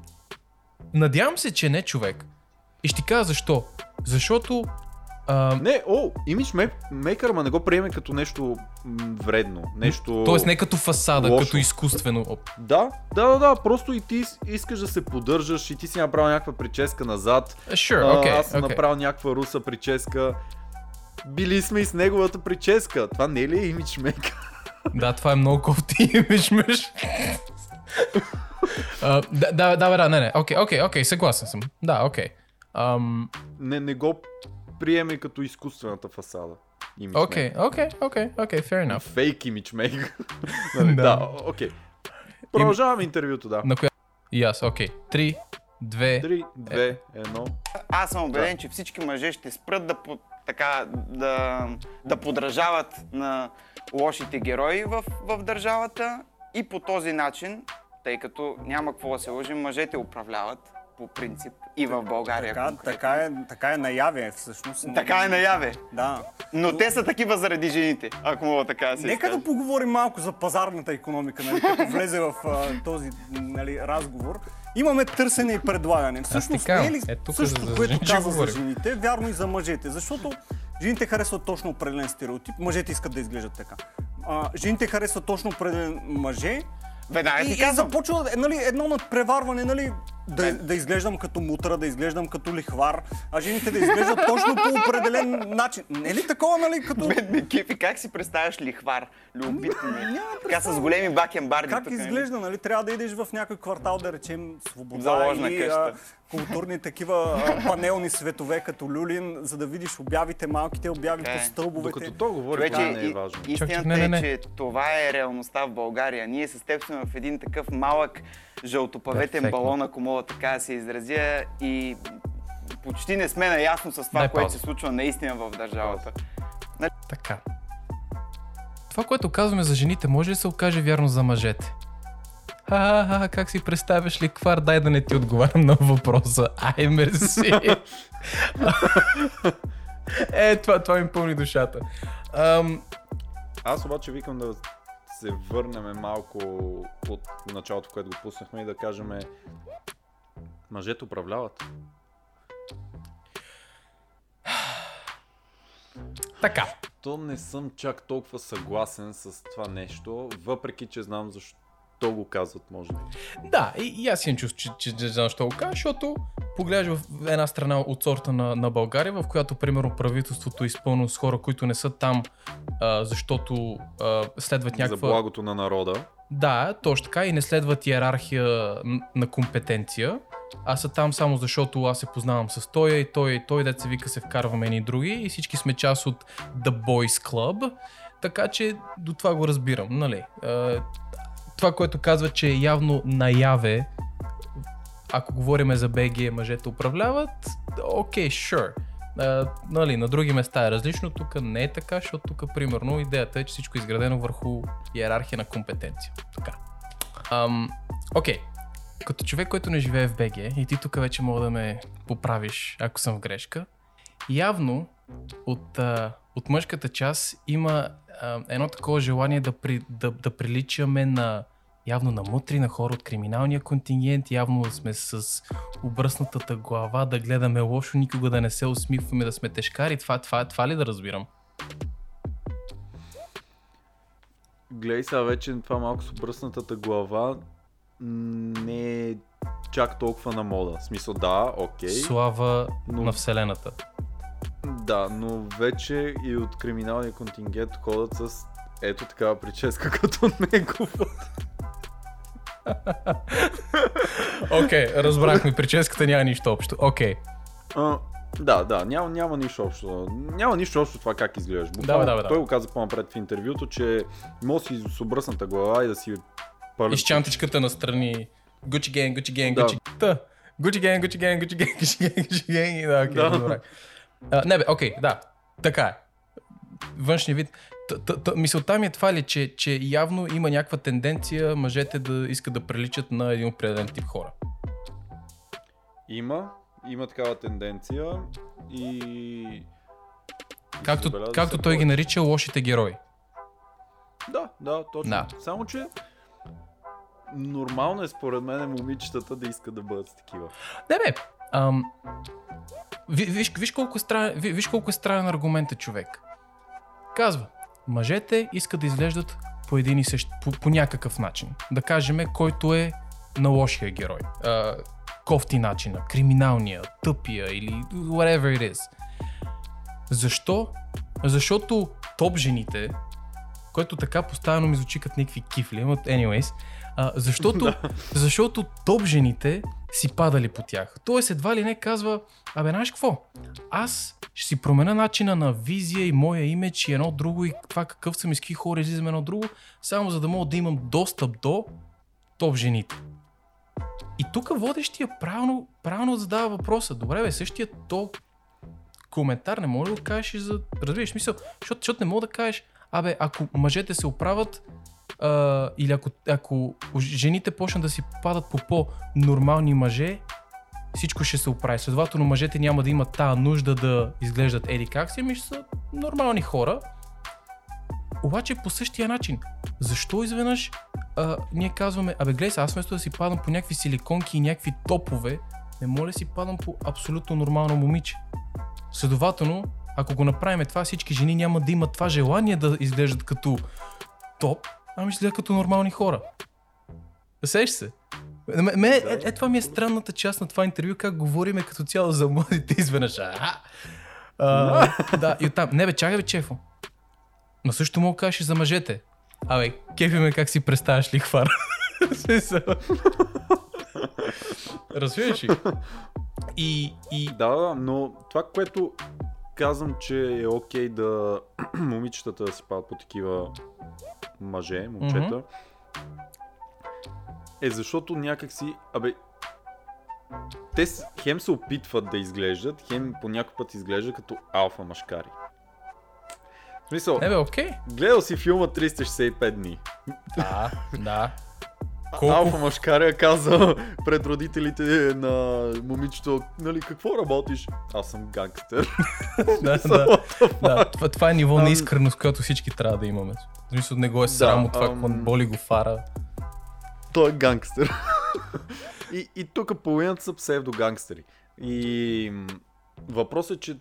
Надявам се, че не, човек. И ще ти кажа защо. Защото... А... Не, о, имиджмейкър, ма не го приеме като нещо вредно. Нещо... Тоест не като фасада, лошо. Като изкуствено. Оп. Да, да, да, да, просто и ти искаш да се поддържаш и ти си направил някаква прическа назад. Sure, okay, а, аз съм okay. направил някаква руса прическа. Били сме и с неговата прическа. Това не ли е имиджмейкър? Да, това е много кофти имиджмейкър. Uh, да, да, да, да, не, не, окей, окей, окей, съгласен съм, да, окей. Okay. Um... Не, не го приеме като изкуствената фасада. Окей, окей, окей, окей, fair enough. Фейк имиджмейк. Да, окей. Okay. Продължавам интервюто, да. На коя? И аз, окей. Три, две... Три, две, едно. Аз съм убеден, че всички мъже ще спрат да, така, да, да подражават на лошите герои в, в държавата и по този начин, тъй като няма какво да се лъжим, мъжете управляват по принцип и в България. Така, така, е, така е наяве всъщност. Така е наяве. Да. Но те са такива заради жените, ако мога така да се изкажа. Нека да поговорим малко за пазарната икономика, нали, като влезе в а, този нали, разговор. Имаме търсене и предлагане. Всъщност не е ли е, същото, за което казва за жените, вярно и за мъжете, защото жените харесват точно определен стереотип, мъжете искат да изглеждат така. А, жените харесват точно определен мъже, Веднага ти казвам. И започва нали, едно надпреварване, нали, Да, да изглеждам като мутра, да изглеждам като лихвар, а жените да изглеждат точно по определен начин. Не ли такова, нали? Като... Бе, кефи, как си представяш лихвар? Любопитно ми. Така с големи бакенбарди. Как тук, изглежда, нали? нали? Трябва да идеш в някой квартал, да речем, Свобода Заложна и а, културни такива а, панелни светове, като Люлин, за да видиш обявите, малките обяви okay. по стълбовете. Докато то говори, вече, да, не е важно. И, истината не, не, не. е, че това е реалността в България. Ние с теб сме в един такъв малък жълтопаветен Perfect. балон, ако мога така да се изразя, и почти не сме наясно с това, Дай което пауза. се случва наистина в държавата. Така. Това, което казваме за жените, може ли се окаже вярно за мъжете? Ха-ха-ха, как си представяш ликвар? Дай да не ти отговарям на въпроса. Ай, мерси! е, това, това ми пълни душата. Ам... Аз обаче викам да... се върнем малко от началото, в което го пуснахме, и да кажем, мъжете управляват. Така. То не съм чак толкова съгласен с това нещо, въпреки че знам защо го казват, може би. Да, и, и аз имам чувство, че не знам защо го кажа, защото погледаш в една страна от сорта на, на България, в която, примерно, правителството е изпълнено с хора, които не са там, а, защото а, следват някаква... За благото на народа. Да, точно така, и не следват иерархия на компетенция. Аз са там само защото аз се познавам с тоя и той и той, дет се вика, се вкарваме едни други и всички сме част от The Boys Club, така че до това го разбирам, нали? А, това, което казва, че е явно наяве, ако говорим за БГ, мъжете управляват, окей, okay, sure. А, нали, на други места е различно, тук не е така, защото тук, примерно, идеята е, че всичко е изградено върху иерархия на компетенция. Така. Окей, okay. Като човек, който не живее в БГ, и ти тук вече мога да ме поправиш, ако съм в грешка, явно от, а, от мъжката част има а, едно такова желание да, при, да, да приличаме на... Явно на мутри, на хора от криминалния контингент, явно да сме с обръснатата глава, да гледаме лошо, никога да не се усмихваме, да сме тежкари. Това, това, това ли да разбирам? Гледай сега вече това малко с обръснатата глава не е чак толкова на мода. В смисъл, да, окей. Слава но... на вселената. Да, но вече и от криминалния контингент ходят с ето такава прическа като неговата. Окей, okay, разбрахме, прическата няма нищо общо. Окей. Okay. Uh, да, да, няма, няма нищо общо. Няма нищо общо това как изглеждаш. Буквално, да, да, да. Той го каза по-напред в интервюто, че може си с обръсната глава и да си първи. И с чантичката настрани. Gucci gang, Gucci gang, Gucci gang. Gucci gang, Gucci gang, Gucci gang, Gucci gang, Gucci gang. Да, окей, okay, да. Добре. Uh, не бе, окей, okay, да. Така е. Външния вид. Мисълта ми е това ли, че, че явно има някаква тенденция мъжете да искат да приличат на един определен тип хора? Има, има такава тенденция и... Както, както той ги нарича лошите герои. Да, да, точно. Да. Само, че нормално е според мен момичетата да искат да бъдат такива. Не бе, ам... виж, виж, виж, колко стран... виж колко е странен аргумент е, човек. Казва, мъжете искат да изглеждат по един и същ, по, по някакъв начин. Да кажем, който е на лошия герой. А, кофти начина, криминалния, тъпия или whatever it is. Защо? Защото топ жените, който така постоянно ми звучи като някакви кифли, but anyways, а, защото, защото топ жените си падали по тях. Тоест едва ли не казва, абе, знаеш какво? Аз ще си променя начина на визия и моя имидж и едно друго и това какъв съм и с какви хора излизам едно друго, само за да мога да имам достъп до топ жените. И тук водещия правилно, правилно задава въпроса. Добре бе, същия топ коментар не може да кажеш и за... Разбираш мисъл, защото, защото не мога да кажеш, абе, ако мъжете се оправят, а, или ако, ако жените почнат да си падат по по-нормални мъже, всичко ще се оправи. Следователно мъжете няма да имат тая нужда да изглеждат еди как си, ми ще са нормални хора. Обаче по същия начин. Защо изведнъж а, ние казваме, абе гледай се, аз вместо да си падам по някакви силиконки и някакви топове, не мога да си падам по абсолютно нормално момиче. Следователно, ако го направим това, всички жени няма да имат това желание да изглеждат като топ, ами ще изглеждат като нормални хора. Сещаш се? Ме, е, е, това ми е странната част на това интервю, как говориме като цяло за младите изведнъж. Да, и оттам. Не бе, чакай бе, Чефо. Но също мога кажеш и за мъжете. Абе, кефи ме как си представяш лихвар. Разбираш ли? И, и... Да, да, но това, което казвам, че е окей да момичетата да се падат по такива мъже, момчета, mm-hmm. е защото някакси, абе, те хем се опитват да изглеждат, хем по някой път изглежда като алфа мъжкари. В смисъл, не бе, okay. гледал си филма триста шейсет и пет дни. Да, да. Колко? Алфа мъжкаря каза пред родителите на момичето, нали, какво работиш? Аз съм гангстер. да, да, да. Това, това е ниво на искреност, което всички трябва да имаме. Мисля, не го е срамо да, това, ам... какво боли го фара. Той е гангстер. и и тук половината са псевдогангстери. И въпросът е, че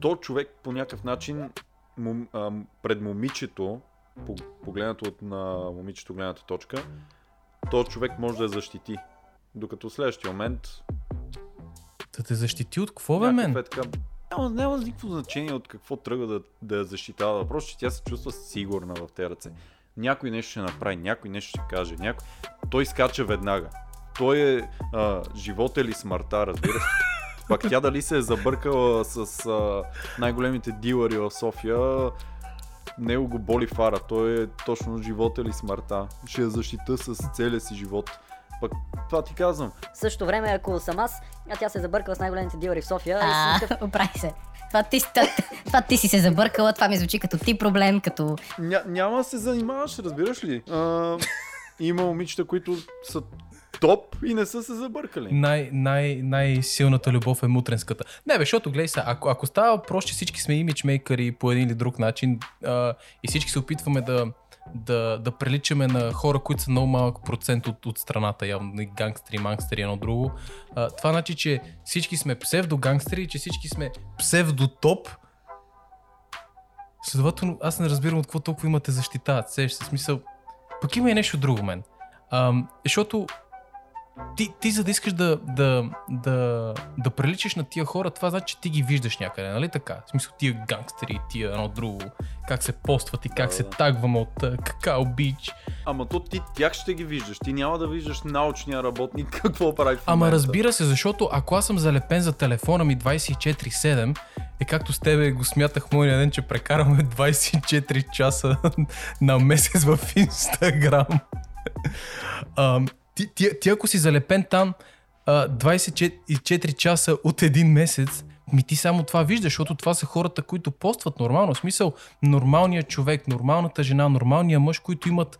то човек по някакъв начин мом, ам, пред момичето, погледнато от на момичето гледната точка, то човек може да я защити. Докато в следващия момент... Да те защити от какво бе мен? Е така... няма, няма никакво значение от какво тръгва да, да я защитава. Въпрос, че тя се чувства сигурна в тези ръце. Някой нещо ще направи, някой нещо ще каже. Някой... Той скача веднага. Той е а, живота или смъртта, разбира се. Пак тя дали се е забъркала с а, най-големите дилъри в София, него го боли фара, той е точно живота или смъртта. Ще я защита с целия си живот. Пък това ти казвам. В същото време, ако съм аз, тя се забъркала с най-големите дилъри в София. А, и също... оправи се. Това ти, това ти си се забъркала, това ми звучи като ти проблем, като... Ня, няма да се занимаваш, разбираш ли? А, има момичета, които са топ и не са се забъркали. Най, най, най-силната любов е мутренската. Не бе, защото гледай са, ако, ако става въпрос, че всички сме имиджмейкъри по един или друг начин а, и всички се опитваме да, да, да приличаме на хора, които са много малък процент от, от страната, явно гангстери, мангстери, едно друго. А, това значи, че всички сме псевдогангстери, че всички сме псевдотоп. Следователно, аз не разбирам от какво толкова имате защитават. Сеш, в смисъл, пък има и нещо друго мен. А, защото Ти, ти за да искаш да, да, да, да приличаш на тия хора, това значи, че ти ги виждаш някъде, нали така? В смисъл тия гангстери, тия едно друго, как се постват и как да, се да. Тагваме от uh, Какао Бич. Ама то ти тях ще ги виждаш, ти няма да виждаш научния работник какво прави в момента. Ама разбира се, защото ако аз съм залепен за телефона ми двайсет и четири седем, е както с тебе го смятах моя ден, че прекараме двайсет и четири часа на месец в Инстаграм. Ам... Ти, ти, ти ако си залепен там а, двайсет и четири часа от един месец, ми ти само това виждаш, защото това са хората, които постват нормално. В смисъл, нормалният човек, нормалната жена, нормалният мъж, които имат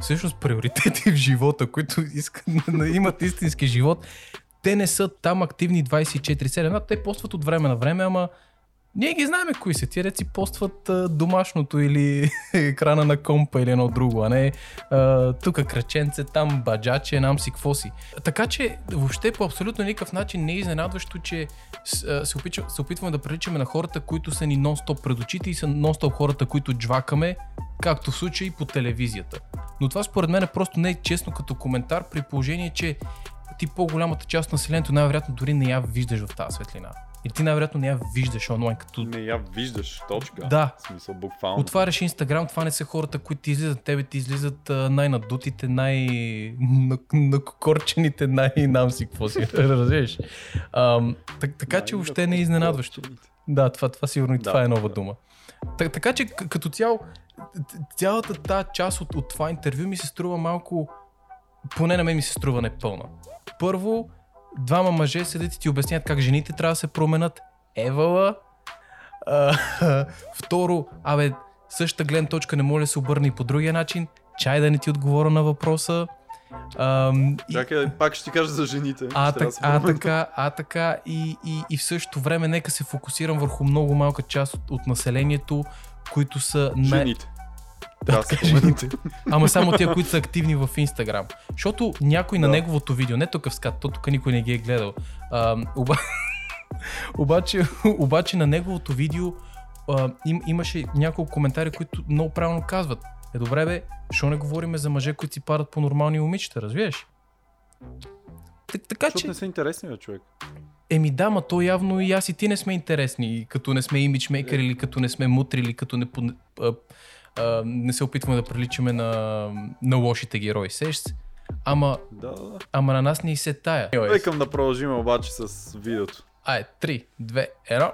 всъщност приоритети в живота, които искат, имат истински живот, те не са там активни двайсет и четири седем. А, те постват от време на време, ама ние ги знаем кои са. Тия реци постват а, домашното или екрана на компа или едно друго, а не а, тука краченце, там баджаче, нам си какво си. Така че въобще по абсолютно никакъв начин не е изненадващо, че а, се, опича, се опитваме да приличаме на хората, които са ни нон-стоп пред очите и са нон-стоп хората, които джвакаме, както в случай по телевизията. Но това според мен е просто не е честно като коментар, при положение, че ти по-голямата част на населението най-вероятно дори не я виждаш в тази светлина. И ти най-вероятно не я виждаш онлайн като... Не я виждаш, точка. Да. В смисъл, буквално. Отваряш Инстаграм, това не са хората, които ти излизат. Тебе ти излизат най-надутите, най-накокорчените, най-нам си какво си. Разбираш. Така че въобще не е изненадващо. Да, това, това сигурно и да, това е нова да. дума. Так, така че като цяло, цялата тази част от, от това интервю ми се струва малко... Поне на мен ми се струва непълна. Първо... Двама мъже седят и ти обясняват как жените трябва да се променят. Евала. А, второ, абе, същата гледна точка не може да се обърне и по другия начин. Чай да не ти отговоря на въпроса. А, Чакай, и... пак ще ти кажа за жените. А, так, а така, а така. И, и, и в същото време нека се фокусирам върху много малка част от, от населението, които са... Най... Жените. Да, жените. Ама само тия, които са активни в Инстаграм. Защото някой да. на неговото видео, не тук в скат, то тук никой не ги е гледал. А, оба... обаче, обаче на неговото видео а, им, имаше няколко коментари, които много правилно казват. Е добре бе, защо не говорим за мъже, които си падат по нормални момичета, разбираш? Так, така, защото че... не са интересни, бе, човек. Еми да, ма то явно и аз и ти не сме интересни. Като не сме имиджмейкър, yeah. или като не сме мутри, или като не, а, а, не се опитваме да приличаме на, на лошите герои. Сещ? Ама, да, да. ама на нас не и се тая. Викам да продължим обаче с видеото. Ай, три, две, едно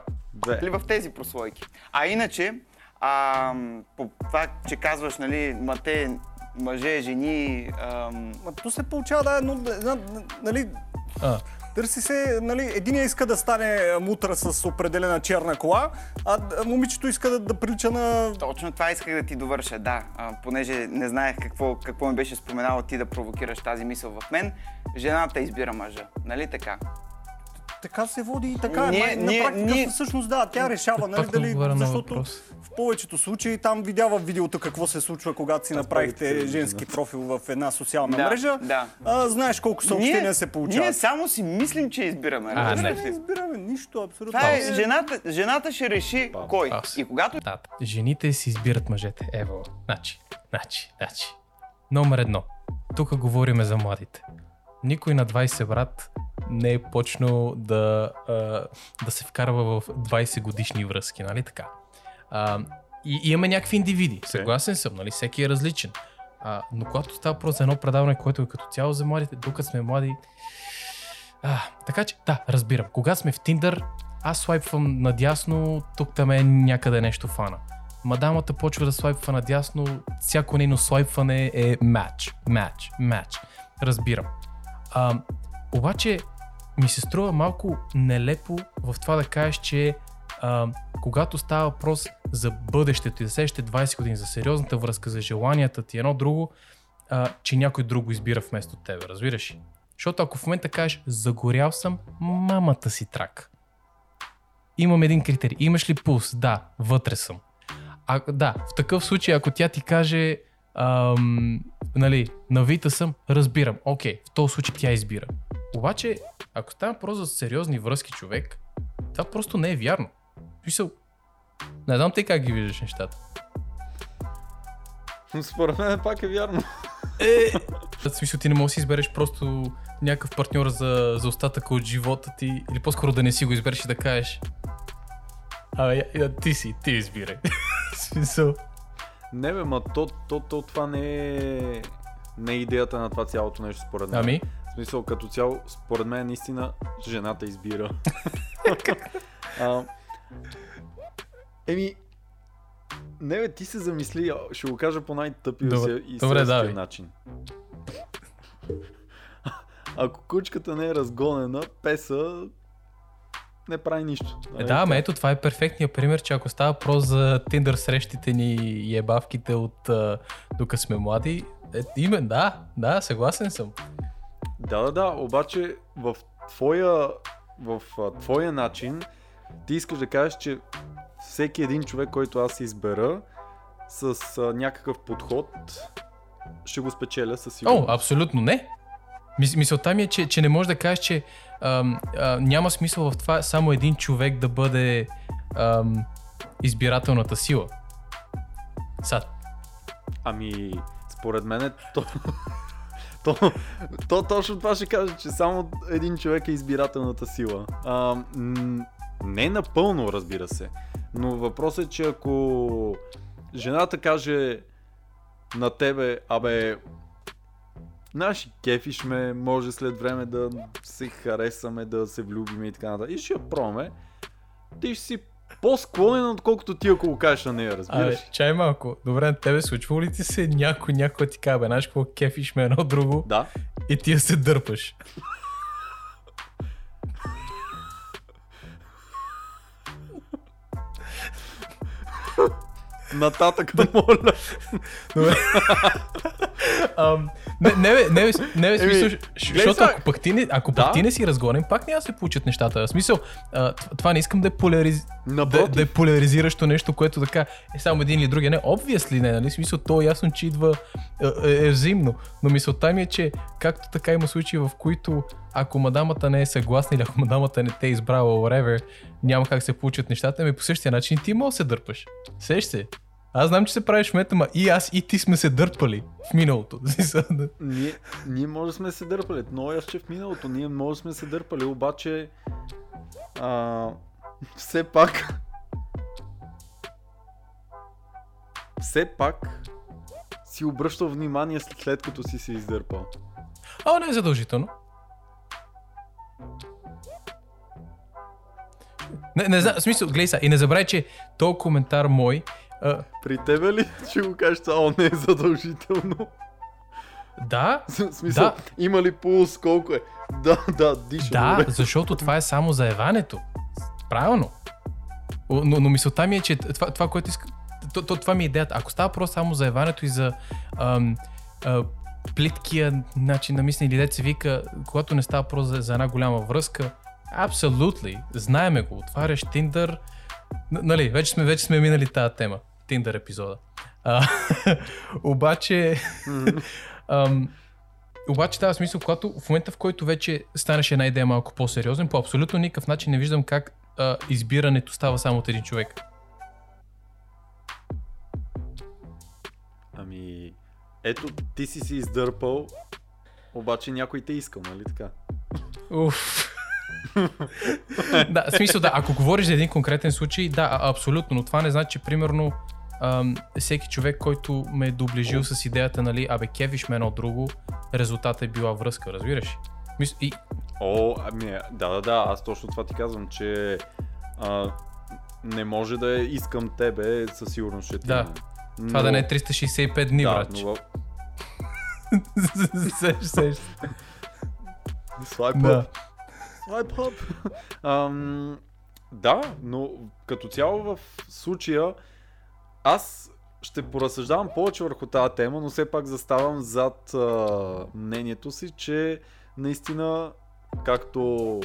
Или в тези прослойки. А иначе, а, по това, че казваш, нали, мате, мъже, жени... А, то се получава, да, но... Нали, а. Търси се, нали, единия иска да стане мутра с определена черна кола, а момичето иска да, да прилича на... Точно това исках да ти довърша, да. А, понеже не знаех какво, какво ми беше споменало ти да провокираш тази мисъл в мен, жената избира мъжа, нали така? Така се води и така. Ние, на ние, практика ние... всъщност да, тя решава, нали, дали, защото в повечето случаи там видя в видеото какво се случва, когато си направихте женски профил в една социална да, мрежа. Да. А, знаеш колко съобщения ние, се получават. Ние само си мислим, че избираме. А, не, не избираме нищо, абсолютно. Та, е, жената, жената ще реши Пау. кой. Паус. И когато... Тата. Жените си избират мъжете. Ево, значи, значи, значи. Номер едно. Тук говориме за младите. Никой на двайсет, брат, не е почнал да, да се вкарва в двайсет годишни връзки, нали така. И имаме някакви индивиди, съгласен съм, нали, всеки е различен. Но когато става просто едно предаване, което е като цяло за младите, докато сме млади... А, така че, да, разбирам, когато сме в Тиндър, аз слайпвам надясно, тук там е някъде нещо фана. Мадамата почва да слайпва надясно, всяко нейно слайпване е матч, матч, матч, разбирам. А, обаче ми се струва малко нелепо в това да кажеш, че а, когато става въпрос за бъдещето и за следващите двайсет години, за сериозната връзка, за желанията ти, едно друго, а, че някой друг го избира вместо тебе, разбираш ли? Защото ако в момента кажеш, загорял съм мамата си трак. Имам един критерий, имаш ли пулс? Да, вътре съм. А, да, в такъв случай, ако тя ти каже... Ам, нали, навита съм, разбирам, окей, в този случай тя избира. Обаче, ако става просто за сериозни връзки, човек, това просто не е вярно. Писал, не знам ти как ги виждаш нещата. Но според мен пак е вярно. Е, в смисъл ти не можеш да си избереш просто някакъв партньор за, за остатъка от живота ти, или по-скоро да не си го избереш и да кажеш, а, ти си, ти избирай. В смисъл. Не бе, ма то, то, то, това не е, не е идеята на това цялото нещо според мен. Ами? В смисъл като цяло, според мен наистина жената избира. а, еми, не бе, ти се замисли, ще го кажа по най-тъпия и следствия начин. Ако кучката не е разгонена, песа... не прави нищо. Е, да, ме ето това е перфектният пример, че ако става въпрос за Tinder срещите ни и ебавките от дока сме млади, е, име, да, да, съгласен съм. Да, да, да, обаче в твоя, в твоя начин ти искаш да кажеш, че всеки един човек, който аз избера с някакъв подход, ще го спечеля със сигурност. О, абсолютно не. Мисълта ми е, че, че не можеш да кажеш, че ам, а, няма смисъл в това само един човек да бъде ам, избирателната сила. Сад. Ами, според мен е то, то, то, то точно това ще кажа, че само един човек е избирателната сила. Ам, не напълно, разбира се, но въпросът е, че ако жената каже на тебе, абе, наши кефиш ме, може след време да се харесаме, да се влюбим и така нататък. И ще я пробваме. Ти ще си по-склонен, отколкото ти ако го кажеш на нея, разбираш. Абе, чай малко. Добре, на тебе случва ли ти се някой, някой ти казва, бе, знаеш какво, кефиш ме едно друго, да. И ти я се дърпаш. Нататък да моля. Добре. Ам, не, не, бе, не, бе, не бе смисъл, Еми, защото ако пък ти не, ако пък да? ти не си разгонен, пак няма да се получат нещата. В смисъл, а, това не искам да е, поляриз... да, да е поляризиращо нещо, което така е само един или другия. Не, obvious ли не, нали? В смисъл, то е ясно, че идва е, е, е взаимно. Но мисълта ми е, че както така има случаи, в които ако мадамата не е съгласна или ако мадамата не те е избрала, whatever, няма как се получат нещата, ами по същия начин ти мога да се дърпаш. Сеш се? Аз знам, че се правиш мет, ама и аз и ти сме се дърпали в миналото. ние, ние може сме се дърпали, но аз че в миналото ние може сме се дърпали, обаче а, все пак все пак си обръщал внимание след като си се издърпал. А, не е задължително. Не, не знам, в смисъл, гледай са, и не забравяй, че този коментар мой... А... При тебе ли ще го кажеш, а, не е задължително? Да. В смисъл, да. Има ли пулс, колко е? Да, да, диша. Да, добре. Защото това е само заеването. Правилно. Но, но мисълта ми е, че това, това което иска... То, то, това ми е идеята. Ако става просто само заеването и за... Ам, ам, плиткия начин на мислене или дете се вика, когато не става просто за, за една голяма връзка, абсолютно, знаеме го, отваряш Тиндър, нали, вече сме, вече сме минали тази тема, Тиндър епизода. А, обаче, mm-hmm. ам, обаче това смисъл, когато в момента в който вече станеш една идея малко по-сериозен, по абсолютно никакъв начин не виждам как а, избирането става само от един човек. Ами... Ето, ти си си издърпал, обаче някой те искал, нали така? Уф. Да, в смисъл да, ако говориш за един конкретен случай, да, абсолютно, но това не значи, че примерно ам, всеки човек, който ме е доближил О. с идеята, нали, абе, кефиш ме едно друго, резултатът е била връзка, разбираш? Мис... И... О, ами, да, да, да, аз точно това ти казвам, че а, не може да искам тебе, със сигурност ще ти... Да. Това но... да не е триста шейсет и пет дни, да, брач. Но... сеш, сеш. Слайп up. Слайп up. Um, да, но като цяло в случая аз ще поразсъждавам повече върху тази тема, но все пак заставам зад uh, мнението си, че наистина, както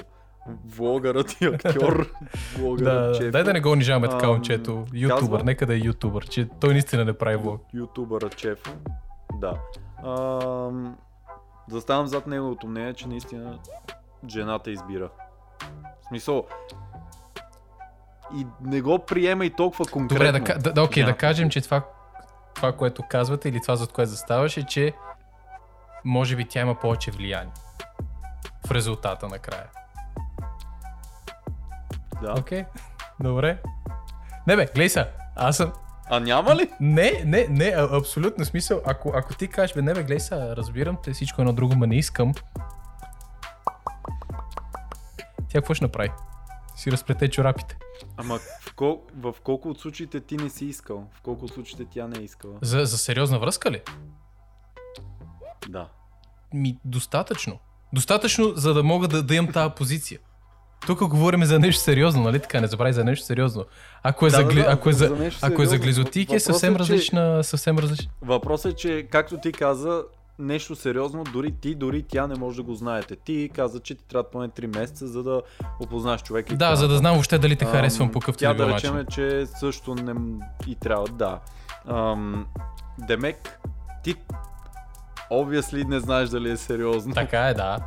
влогърът и актьор. Влогърът, да, Чефо. Дай да не го унижаваме така момчето. Ютубър, казва... нека да е ютубър, че той наистина не прави влог. Ютубъра Чефо, да. А, заставам зад неговото мнение, че наистина жената избира. В смисъл, и не го приема и толкова конкретно. Добре, да, да, окей, да кажем, че това, това, което казвате или това, зад което заставаш, е, че може би тя има повече влияние в резултата накрая. Да. Окей, okay. Добре. Не бе, гледай са, аз съм... А няма ли? Не, не, не, абсолютно смисъл. Ако, ако ти кажеш, бе, не бе, гледай са, разбирам те, всичко едно друго, ма не искам. Тя какво ще направи? Си разплете чорапите. Ама в, кол... в колко от случаите ти не си искал? В колко от случаите тя не е искала? За, за сериозна връзка ли? Да. Ми, достатъчно. Достатъчно, за да мога да, да имам тази позиция. Тук говорим за нещо сериозно, нали така? Не забравяй за нещо сериозно. Ако е да, за, да, ако да, е за, за, ако е за глизотики, е съвсем различна, съвсем различна. Въпросът е, че както ти каза, нещо сериозно, дори ти, дори тя не може да го знаете. Ти каза, че ти трябва поне три месеца, за да опознаеш човек. И да, това, за да знам въобще дали те харесвам ам, по какъв ти да го начин. Тя да речем, че също не и трябва, да. Ам, демек, ти obviously не знаеш дали е сериозно. Така е, да.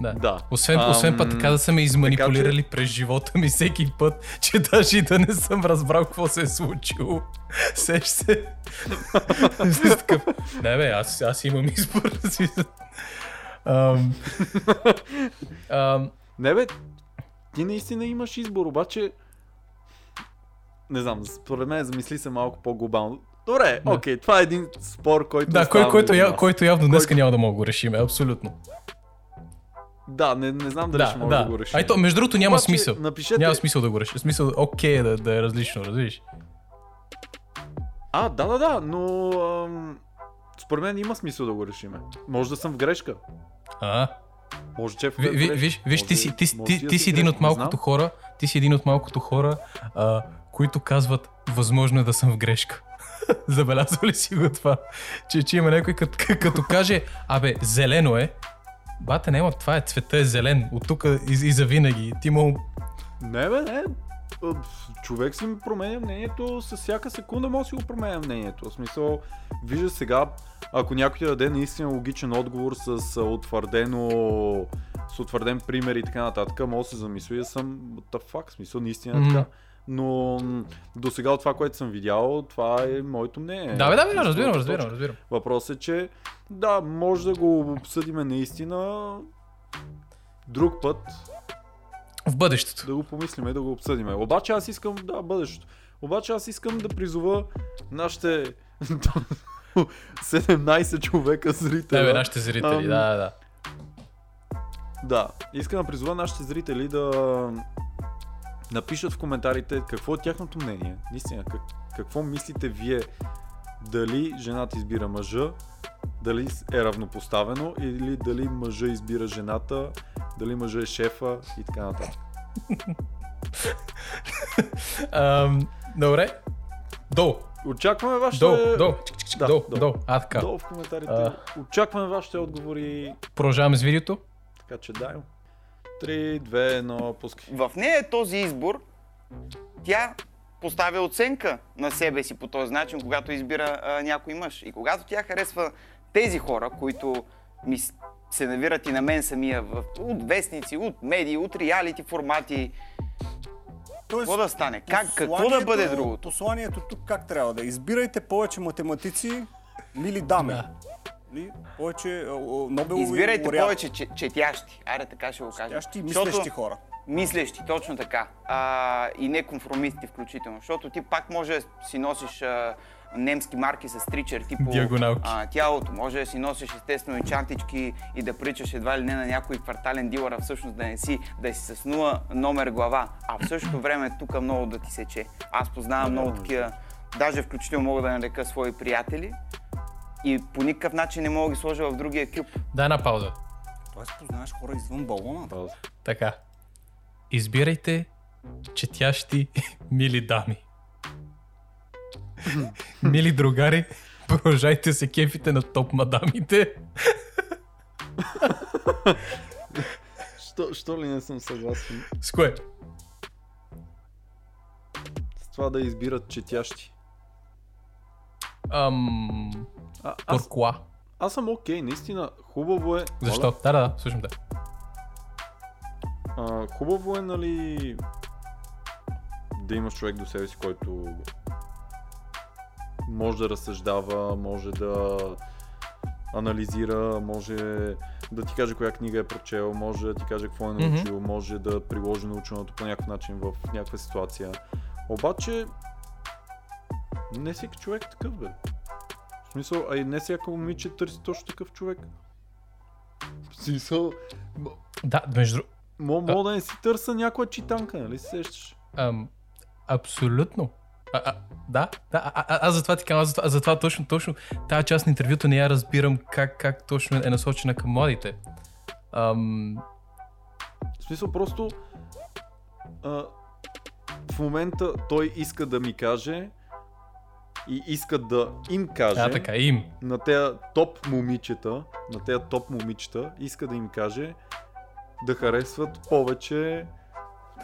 Да. Да. Освен, а, освен път така да са ме изманипулирали че... през живота ми всеки път, че даже и да не съм разбрал какво се е случило. Сеш се. Такъв... Не бе, аз, аз имам избор. Ам... Ам... Не бе, ти наистина имаш избор, обаче не знам, според мен замисли се малко по-глобално. Добре, да. Окей, това е един спор, който... Да, кой, който, я, който явно днеска който... няма да мога го решим, абсолютно. Да, не, не знам дали да, ще може да, да го реши. Ай то, между другото няма обаче, смисъл. Напишете... Няма смисъл да го реши. Смисъл, окей, да, да е различно, разбираш. А, да, да, да, но ам, според мен има смисъл да го решиме. Може да съм в грешка. А. Може че в ви, ви, виж, виж, ти си, ти, ти, ти, ти си един от малкото хора, ти си един от малкото хора, а, които казват, възможно е да съм в грешка. Забелязвали ли си го това? Че, че има някой като, като каже, абе, зелено е. Бате, няма, това е, цвета е зелен, от тук и, и завинаги. Ти му... Не бе, не. Човек си ми променя мнението, с всяка секунда може да си го променя мнението. В смисъл, вижда сега, ако някой ти даде наистина логичен отговор с утвърдено, с утвърден пример и така нататък, може да се замисли да съм what the fuck, в смисъл, наистина mm-hmm. така. Но до сега от това, което съм видял, това е моето мнение. Да, бе, да, бе, да, разбирам, разбирам, разбирам. Въпросът е, че да, може да го обсъдиме наистина друг път. В бъдещето. Да го помислиме, да го обсъдиме. Обаче аз искам, да, бъдещето. Обаче аз искам да призова нашите седемнайсет човека зрители. Да, бе, нашите зрители, ам... да, да. Да, искам да призова нашите зрители да напишат в коментарите какво е тяхното мнение. Наистина, как, какво мислите вие? Дали жената избира мъжа, дали е равнопоставено, или дали мъжа избира жената, дали мъжа е шефа и така нататък. um, добре. Долу. Очакваме вашите... Долу, долу, да, долу, долу. А, така. Долу в коментарите. Uh... Очакваме вашите отговори. Продължаваме с видеото. Така че дай. три, две, едно, пускай. В нея е този избор. Тя поставя оценка на себе си по този начин, когато избира а, някой мъж. И когато тя харесва тези хора, които ми се навират и на мен самия в, от вестници, от медии, от реалити формати, тоест, какво да стане? Как, какво да бъде другото? Посланието тук как трябва да е? Избирайте повече математици, мили дами. Да. Повече, Нобелови избирайте лауреат. Повече че, четящи, аре така ще го кажем. Четящи и мислещи хора. Мислещи, точно така. А, и неконформисти включително, защото ти пак може да си носиш а, немски марки с три черти по а, тялото. Може да си носиш естествено и чантички и да причаш едва ли не на някой квартален дилър, а всъщност да не си, да си с нула номер глава. А в същото време тук много да ти сече. Аз познавам много такива, даже включително мога да нарека свои приятели, и по никакъв начин не мога да ги сложа в другия кюб. Дай една пауза. Тоест познаваш хора извън балона. Пауза. Така. Избирайте четящи мили дами. Мили другари, продължайте се кефите на топ мадамите. Що, що ли не съм съгласен? С кое? С това да избират четящи. Ам... А, аз, аз съм окей, okay, наистина хубаво е. Защо? Оля? Да, да, да, слушам те. А, хубаво е, нали, да имаш човек до себе си, който може да разсъждава, може да анализира, може да ти каже коя книга е прочел, може да ти каже какво е научил, mm-hmm. може да приложи наученото по някакъв начин в някаква ситуация. Обаче не всеки човек такъв, бе. В смисъл, а и не всяко момиче търси точно такъв човек. В смисъл... Да, между... Мога да не си търса някоя читанка, нали се сещаш? Ам, абсолютно. А, а, да, да, а, а, аз затова ти казвам, затова, затова точно, точно тази част на интервюто не я разбирам как, как точно е насочена към младите. Ам... В смисъл, просто... А, в момента той иска да ми каже... и искат да им каже, а, така, им. на тея топ момичета, на тея топ момичета, иска да им каже да харесват повече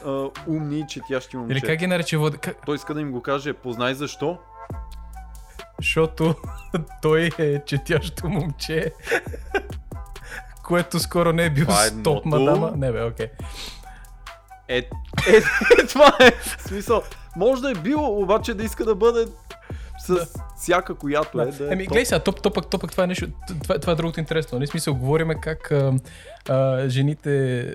а, умни четящи момчета. Или как ги нарече вода? Как... Той иска да им го каже, познай защо? Защото той е четящо момче, което скоро не е бил с едното... топ мадама. Не бе, окей. Okay. Е, е, е, това е смисъл. Може да е било, обаче да иска да бъде с да. Всяка, която да. е да е Еми, гледай сега, топ, топък, топък, това е нещо, това, това е другото интересно. Нали? Смисъл, говорим как а, а, жените,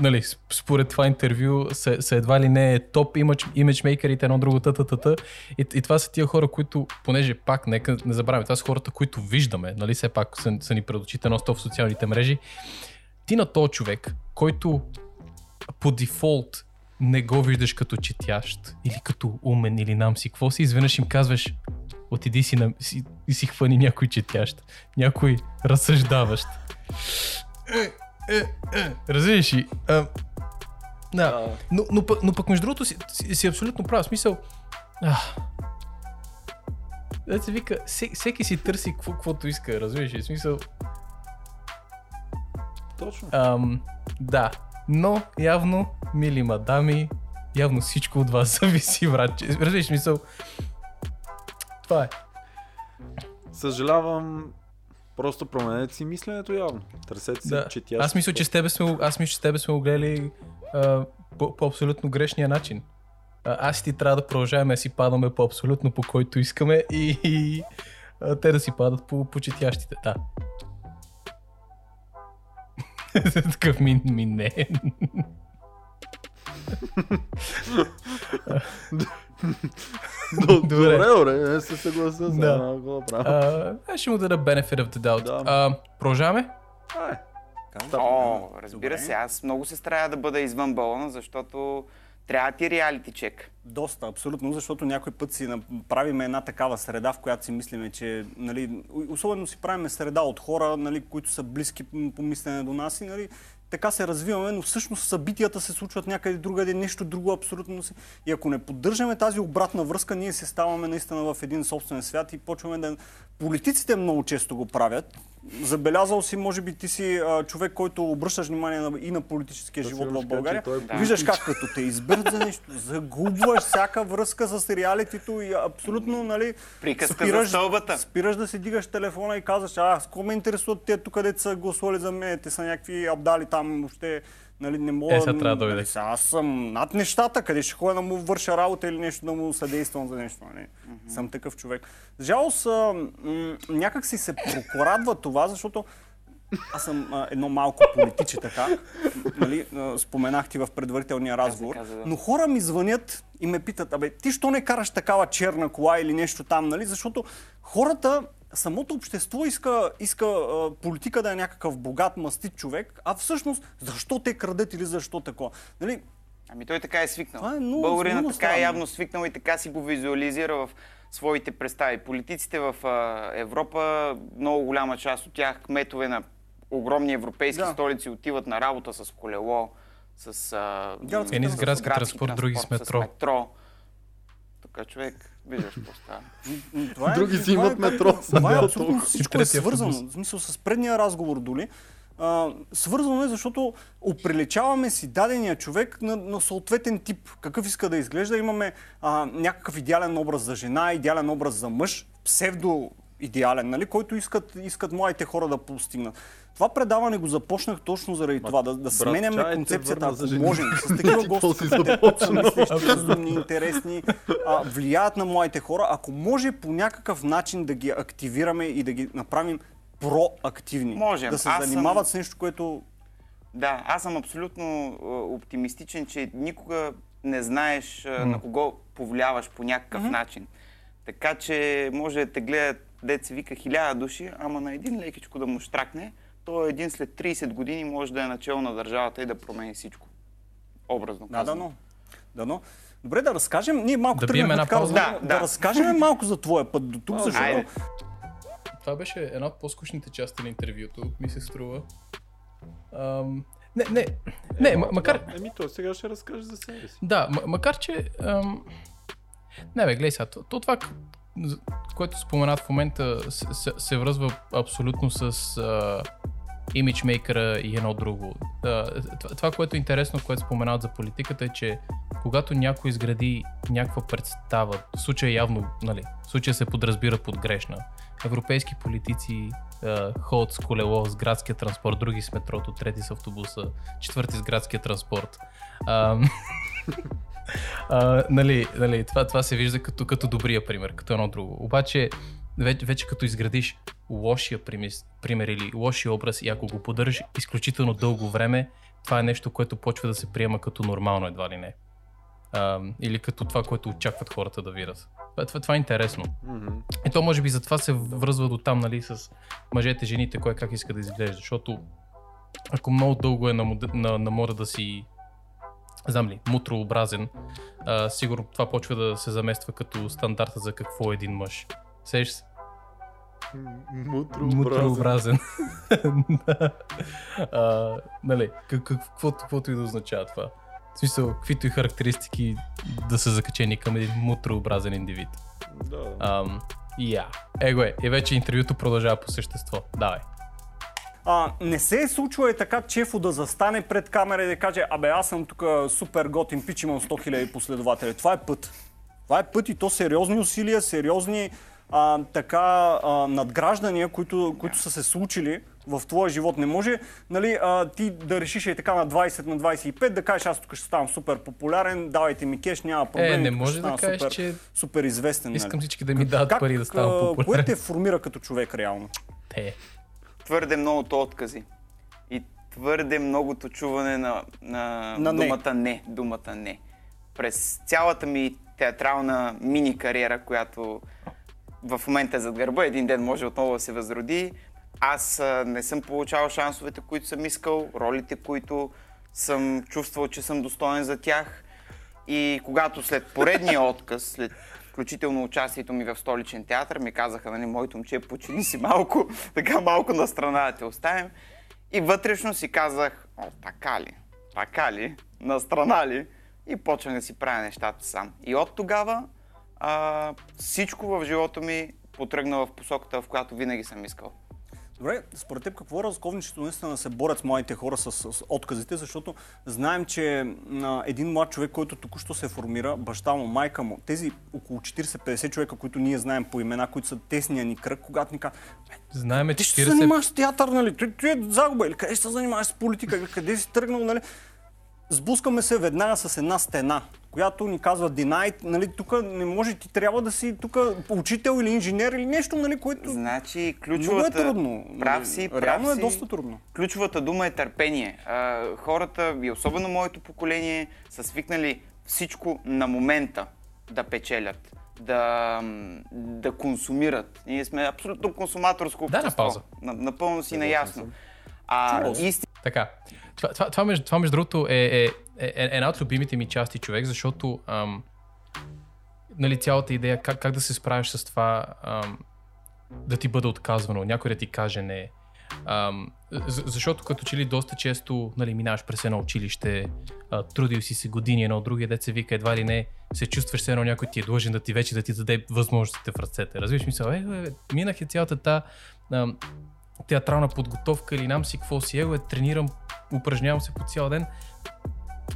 нали, според това интервю, са, са едва ли не топ имиджмейкърите, едно друго тата-тата. И, и това са тия хора, които, понеже пак, нека не забравяме, това са хората, които виждаме, нали, все пак са, са ни пред очите нон-стоп в социалните мрежи. Ти на този човек, който по дефолт не го виждаш като четящ или като умен или нам си, какво си, изведнъж им казваш, отиди си, на... си... и си хвани някой четящ, някой разсъждаващ. Разбираш ли? А... Да. Но, но, но, пък, но пък между другото си, си, си абсолютно прав, смисъл... Ах... Да се вика, всеки си търси какво, каквото иска, разбираш ли? Смисъл... Точно. Ам... Да. Но явно, мили мадами, явно всичко от вас зависи, братче. Разбираш мисъл? Това е. Съжалявам, просто променете си мисленето явно. Търсете си, да. Четящи. Аз мисля, че с тебе сме, аз мисля, че с тебе сме го гледали а, по, по абсолютно грешния начин. аз и ти трябва да продължаваме да си падаме по абсолютно по който искаме и, и а, те да си падат по, по четящите. Да. Такъв ми, ми не. Добре, добре, не се съглася за малко да правя. Ще му дадам benefit of the doubt. Продължаваме? О, разбира се, аз много се старая да бъда извън балона, защото трябва ти реалити чек. Доста, абсолютно, защото някой път си правим една такава среда, в която си мислиме, че... Нали, особено си правиме среда от хора, нали, които са близки по мислене до нас и нали, така се развиваме, но всъщност събитията се случват някъде другаде, нещо друго абсолютно. И ако не поддържаме тази обратна връзка, ние се ставаме наистина в един собствен свят и почваме да... Политиците много често го правят. Забелязал си, може би ти си а, човек, който обръщаш внимание на, и на политическия да, живот в България. Е... Виждаш как като те изберат за нещо, загубваш всяка връзка с реалитито и абсолютно, нали, спираш, спираш да си дигаш телефона и казваш, а, с кого ме интересуват те тук, където са гласували за мен, те са някакви абдали там, въобще, нали, не мога... Е, сега трябва да дойде. Нали, аз съм над нещата, къде ще ходя да му върша работа или нещо да му съдействам за нещо. Нали. Mm-hmm. Съм такъв човек. Жалост, а, м- някак си се прокорадва това, защото аз съм а, едно малко политиче така, нали, а, споменах ти в предварителния разговор, но хора ми звънят и ме питат, абе, ти що не караш такава черна кола или нещо там, нали, защото хората, самото общество иска, иска а, политика да е някакъв богат, мастит човек, а всъщност защо те крадат или защо такова, нали? Ами той така е свикнал. Е Българина така е явно свикнал и така си го визуализира в своите представи. Политиците в а, Европа, много голяма част от тях, кметове на огромни европейски да. столици, отиват на работа с колело, с а, градски, м- с градски транспорт, транспорт, други с метро. С метро. Тука човек... Виждаш поста. Е, други си имат метро. Това е, това е абсолютно всичко е свързано. В смисъл с предния разговор доли. А, свързано е, защото оприличаваме си дадения човек на, на съответен тип. Какъв иска да изглежда. Имаме а, някакъв идеален образ за жена, идеален образ за мъж, псевдо идеален, нали, който искат, искат младите хора да постигнат. Това предаване го започнах точно заради Бат, това, да, да сменяме концепцията, ако можем, с такива гости, които са мислещи, разумни, интересни, а, влияят на младите хора, ако може по някакъв начин да ги активираме и да ги направим проактивни, можем. Да се аз занимават съм... с нещо, което... Да, аз съм абсолютно оптимистичен, че никога не знаеш mm. на кого повлияваш по някакъв mm-hmm. начин. Така че може да те гледат деца вика хиляда души, ама на един лекичко да му штракне, той един след трийсет години може да е начало на държавата и да промени всичко. Образно казано. Да, дано. Дано. Добре, да разкажем. Ние малко да тръгнахме така. Да, да, да разкажем малко за твоя път до тук, защото... Айде. Това беше една от по-скучните части на интервюто, ми се струва. Ам... Не, не, е, не, е, м- макар... Еми то, сега ще разкажа за себе си. Да, м- макар че... Ам... Не бе, гледай сега, то, то това, което споменат в момента, се, се, се връзва абсолютно с... А... имиджмейкъра и едно друго. Това, което е интересно, което споменават за политиката е, че когато някой изгради някаква представа, в случая явно, нали, в случая се подразбира под грешна, европейски политици ходят с колело, с градския транспорт, други с метрото, трети с автобуса, четвърти с градския транспорт. А, а, нали, нали, това, това се вижда като, като добрия пример, като едно друго. Обаче, Вече, вече като изградиш лошия примис, пример или лошия образ и ако го поддържаш изключително дълго време, това е нещо, което почва да се приема като нормално едва ли не. А, или като това, което очакват хората да видят. Това, това е интересно. Mm-hmm. И то може би затова се връзва до там, нали, с мъжете, жените, кое как иска да изглежда, защото ако много дълго е на, на, на, на мода да си знам ли, мутрообразен, а, сигурно това почва да се замества като стандарта за какво е един мъж. Сеш се? Мутрообразен. Нали, каквото и да означава това. В смисъл, каквито и характеристики да са закачени към един мутрообразен индивид. Да. Я. Его е, и вече интервюто продължава по същество. Давай. А, не се е случва и така Чефо да застане пред камера и да каже, абе аз съм тук супер готин пич, имам сто хиляди последователи. Това е път. Това е път и то сериозни усилия, сериозни... А, така а, надграждания, които, които са се случили в твоя живот не може, нали, а, ти да решиш и така на двайсет на двайсет и пет, да кажеш аз тук ще ставам супер популярен, давайте ми кеш, няма проблем. Е, не може да кажеш, супер, че супер известен, искам нали. Всички да ми дадат как, пари да ставам популярен. Кое те формира като човек реално? Те. Твърде многото откази и твърде многото чуване на, на, на думата не. не. Думата не. През цялата ми театрална мини кариера, която в момента е зад гърба, един ден може отново да се възроди, аз а, не съм получавал шансовете, които съм искал, ролите, които съм чувствал, че съм достоен за тях. И когато след поредния отказ, след включително участието ми в Столичен театър, ми казаха, нали, моето момче, почини си малко, така малко на страна да те оставим. И вътрешно си казах, о, така ли, така ли, на страна ли? И почнах да си правя нещата сам. И от тогава а, всичко в живота ми потръгна в посоката, в която винаги съм искал. Добре, според теб какво е разковничето наистина се борят с младите хора с, с отказите, защото знаем, че а, един млад човек, който току-що се формира, баща му, майка му, тези около четирийсет-петдесет човека, които ние знаем по имена, които са тесния ни кръг, когато ни казват, знаеме, ти ще четирийсет... се занимаваш с театър, нали? Ти, ти е загуба, или къде ще се занимаваш с политика, къде си тръгнал, нали? Сблъскаме се веднага с една стена, която ни казва Denied, нали, тук не може, ти трябва да си тук учител или инженер или нещо, нали, което... Значи, ключовата... Много е трудно. Прав си, прав Реално си. Е доста трудно. Ключовата дума е търпение. А, хората, и особено моето поколение, са свикнали всичко на момента да печелят, да, да консумират. Ние сме абсолютно консуматорско общество. Да, на пауза. Напълно си наясно. А, истина... Така. Това, това, това, между, това между другото е, е, е, е една от любимите ми части човек, защото ам, нали, цялата идея как, как да се справиш с това ам, да ти бъде отказвано, някой да ти каже не. Ам, защото като че ли доста често нали, минаваш през едно училище, а, трудил си се години едно от другия, дет се вика едва ли не, се чувстваш се едно някой ти е длъжен да ти вече да ти даде възможностите в ръцете. Разбираш мисъл, е, е, минах е цялата та ам, театрална подготовка или нам си какво си его, е, тренирам, упражнявам се по цял ден.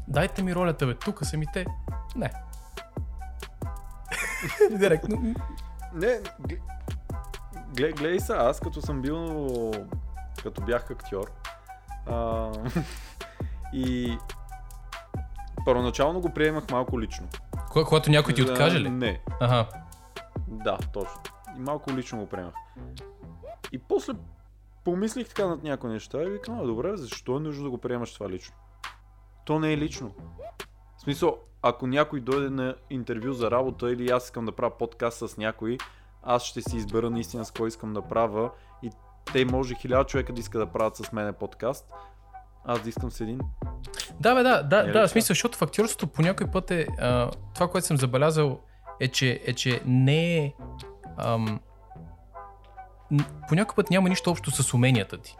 Дайте ми ролята, бе, тука са ми те. Не. Директно. Не, гледай глед, са, аз като съм бил, като бях актьор а, и първоначално го приемах малко лично. Кога, когато някой ти откаже ли? Не. Ага. Да, точно. И малко лично го приемах. И после помислих така над някои неща и викам, добре, защо е нужно да го приемаш това лично? То не е лично. В смисъл, ако някой дойде на интервю за работа или аз искам да правя подкаст с някой, аз ще си избера наистина с кой искам да правя и те може хиляда човека да иска да правят с мене подкаст, аз да искам с един. Да, бе, да, да, да, в смисъл, защото в актьорството по някой път е, а, това, което съм забелязал е, че, е, че не е... Ам... По някой път няма нищо общо с уменията ти.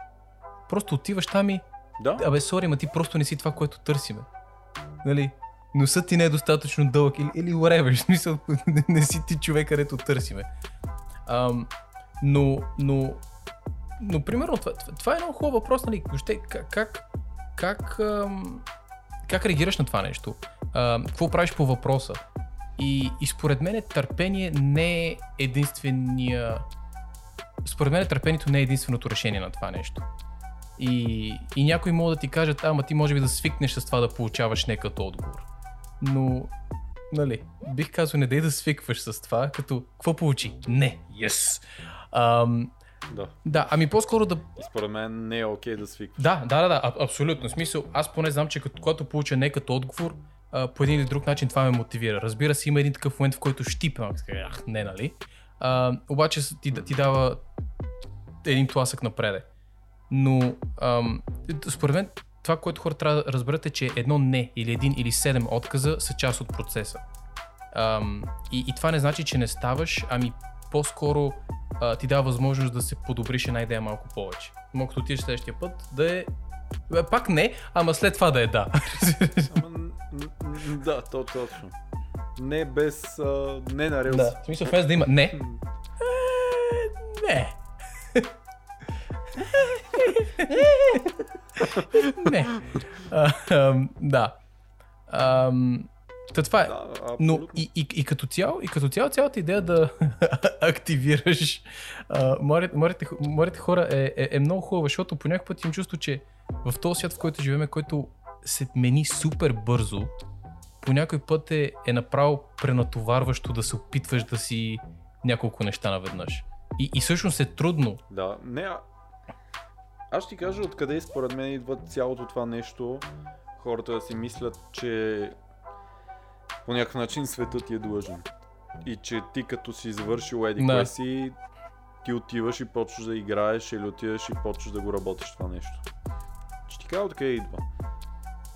Просто отиваш там и... Да? Абе, сори, ма ти просто не си това, което търсиме. Нали? Носът ти не е достатъчно дълъг или, или whatever, в смисъл, не, не си ти човек, където търсиме. Ам, но, но... Но, примерно, това, това е много хубав въпрос, нали? Въобще, как... Как, ам, как реагираш на това нещо? Ам, какво правиш по въпроса? И, и според мен търпение не е единствения... Според мен търпението не е единственото решение на това нещо. И, и някои могат да ти кажат, ама ти може би да свикнеш с това да получаваш не като отговор. Но, нали, бих казал, не дай да свикваш с това, като какво получи? Не, yes! Ам, да. Да, ами по-скоро да... Според мен не е окей okay да свикваш. Да, да, да, да а, абсолютно. В смисъл, аз поне знам, че като, когато получа не като отговор, а, по един или друг начин това ме мотивира. Разбира се, има един такъв момент, в който щипам, ах, не, нали? Uh, обаче ти, ти дава един тласък напреде. Но uh, според мен това, което хората трябва да разберат е, че едно не или един или седем отказа са част от процеса. Uh, и, и това не значи, че не ставаш, ами по-скоро uh, ти дава възможност да се подобриш една идея малко повече. Мога като отидеш следващия път да е... Пак не, ама след това да е да. Ама, да, то точно. Не без... А, не на релси. Да, в смисъл без да има... Не. Не. Не. Да. Та това е. Да, но и, и, и като цяло, и като цяло, цялата идея да активираш а, младите, младите, младите хора е, е, е много хубава, защото по някакъв път им чувство, че в този свят, в който живеем, който се мени супер бързо, по някой път е, е направо пренатоварващо да се опитваш да си няколко неща наведнъж. И, и всъщност е трудно. Да, не, а... аз ще ти кажа откъде според мен идва цялото това нещо. Хората да си мислят, че по някакъв начин светът ти е длъжен. И че ти като си завършил еди кое си, ти отиваш и почваш да играеш или отиваш и почваш да го работиш това нещо. Ще ти кажа откъде идва.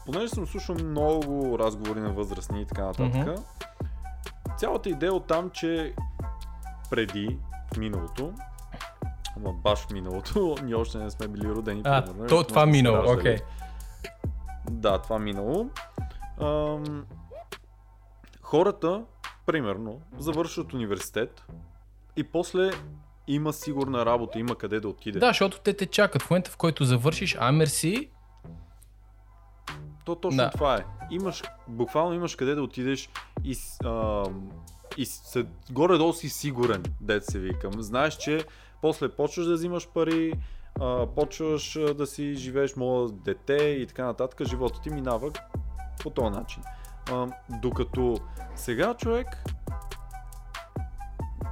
Понеже съм слушал много разговори на възрастни и така нататък, mm-hmm. цялата идея от там, че преди, в миналото, ама баш в миналото, ние още не сме били родени. А, примерно, то, това минало, окей. Okay. Да, това минало. Ам, хората, примерно, завършват университет и после има сигурна работа, има къде да отиде. Да, защото те те чакат. В момента, в който завършиш, а мерси, то точно да. Това е. Имаш, буквално имаш къде да отидеш и, а, и се, горе-долу си сигурен, дет се викам. Знаеш, че после почваш да взимаш пари, а, почваш да си живееш мое дете и така нататък. Живота ти минава по този начин. А, докато сега човек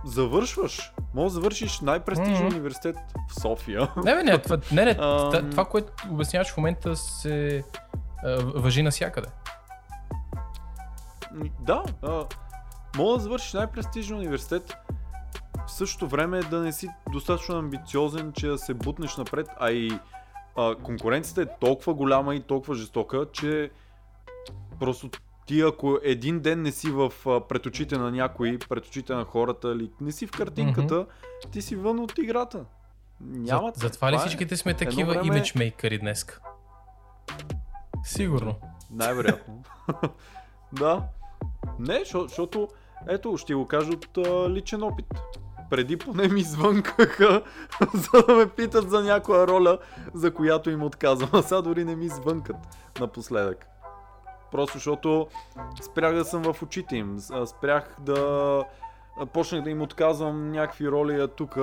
завършваш, може да завършиш най-престижен mm-hmm. университет в София. Не, не, не, това, не, не, това, това което обясняваш в момента се... въжи навсякъде. Да, а, мога да завършиш най-престижен университет, в същото време да не си достатъчно амбициозен, че да се бутнеш напред, а и а, конкуренцията е толкова голяма и толкова жестока, че просто ти ако един ден не си в а, пред очите на някой, пред очите на хората или не си в картинката, mm-hmm. ти си вън от играта. Няма. За, затова ли всичките сме такива време... имиджмейкъри днес? Сигурно. Най-вероятно. Да. Не, защото, ето, ще го кажа от а, личен опит. Преди поне ми звънкаха, за да ме питат за някоя роля, за която им отказвам. А сега дори не ми звънкат напоследък. Просто защото спрях да съм в очите им. Спрях да... Почнах да им отказвам някакви роли тук.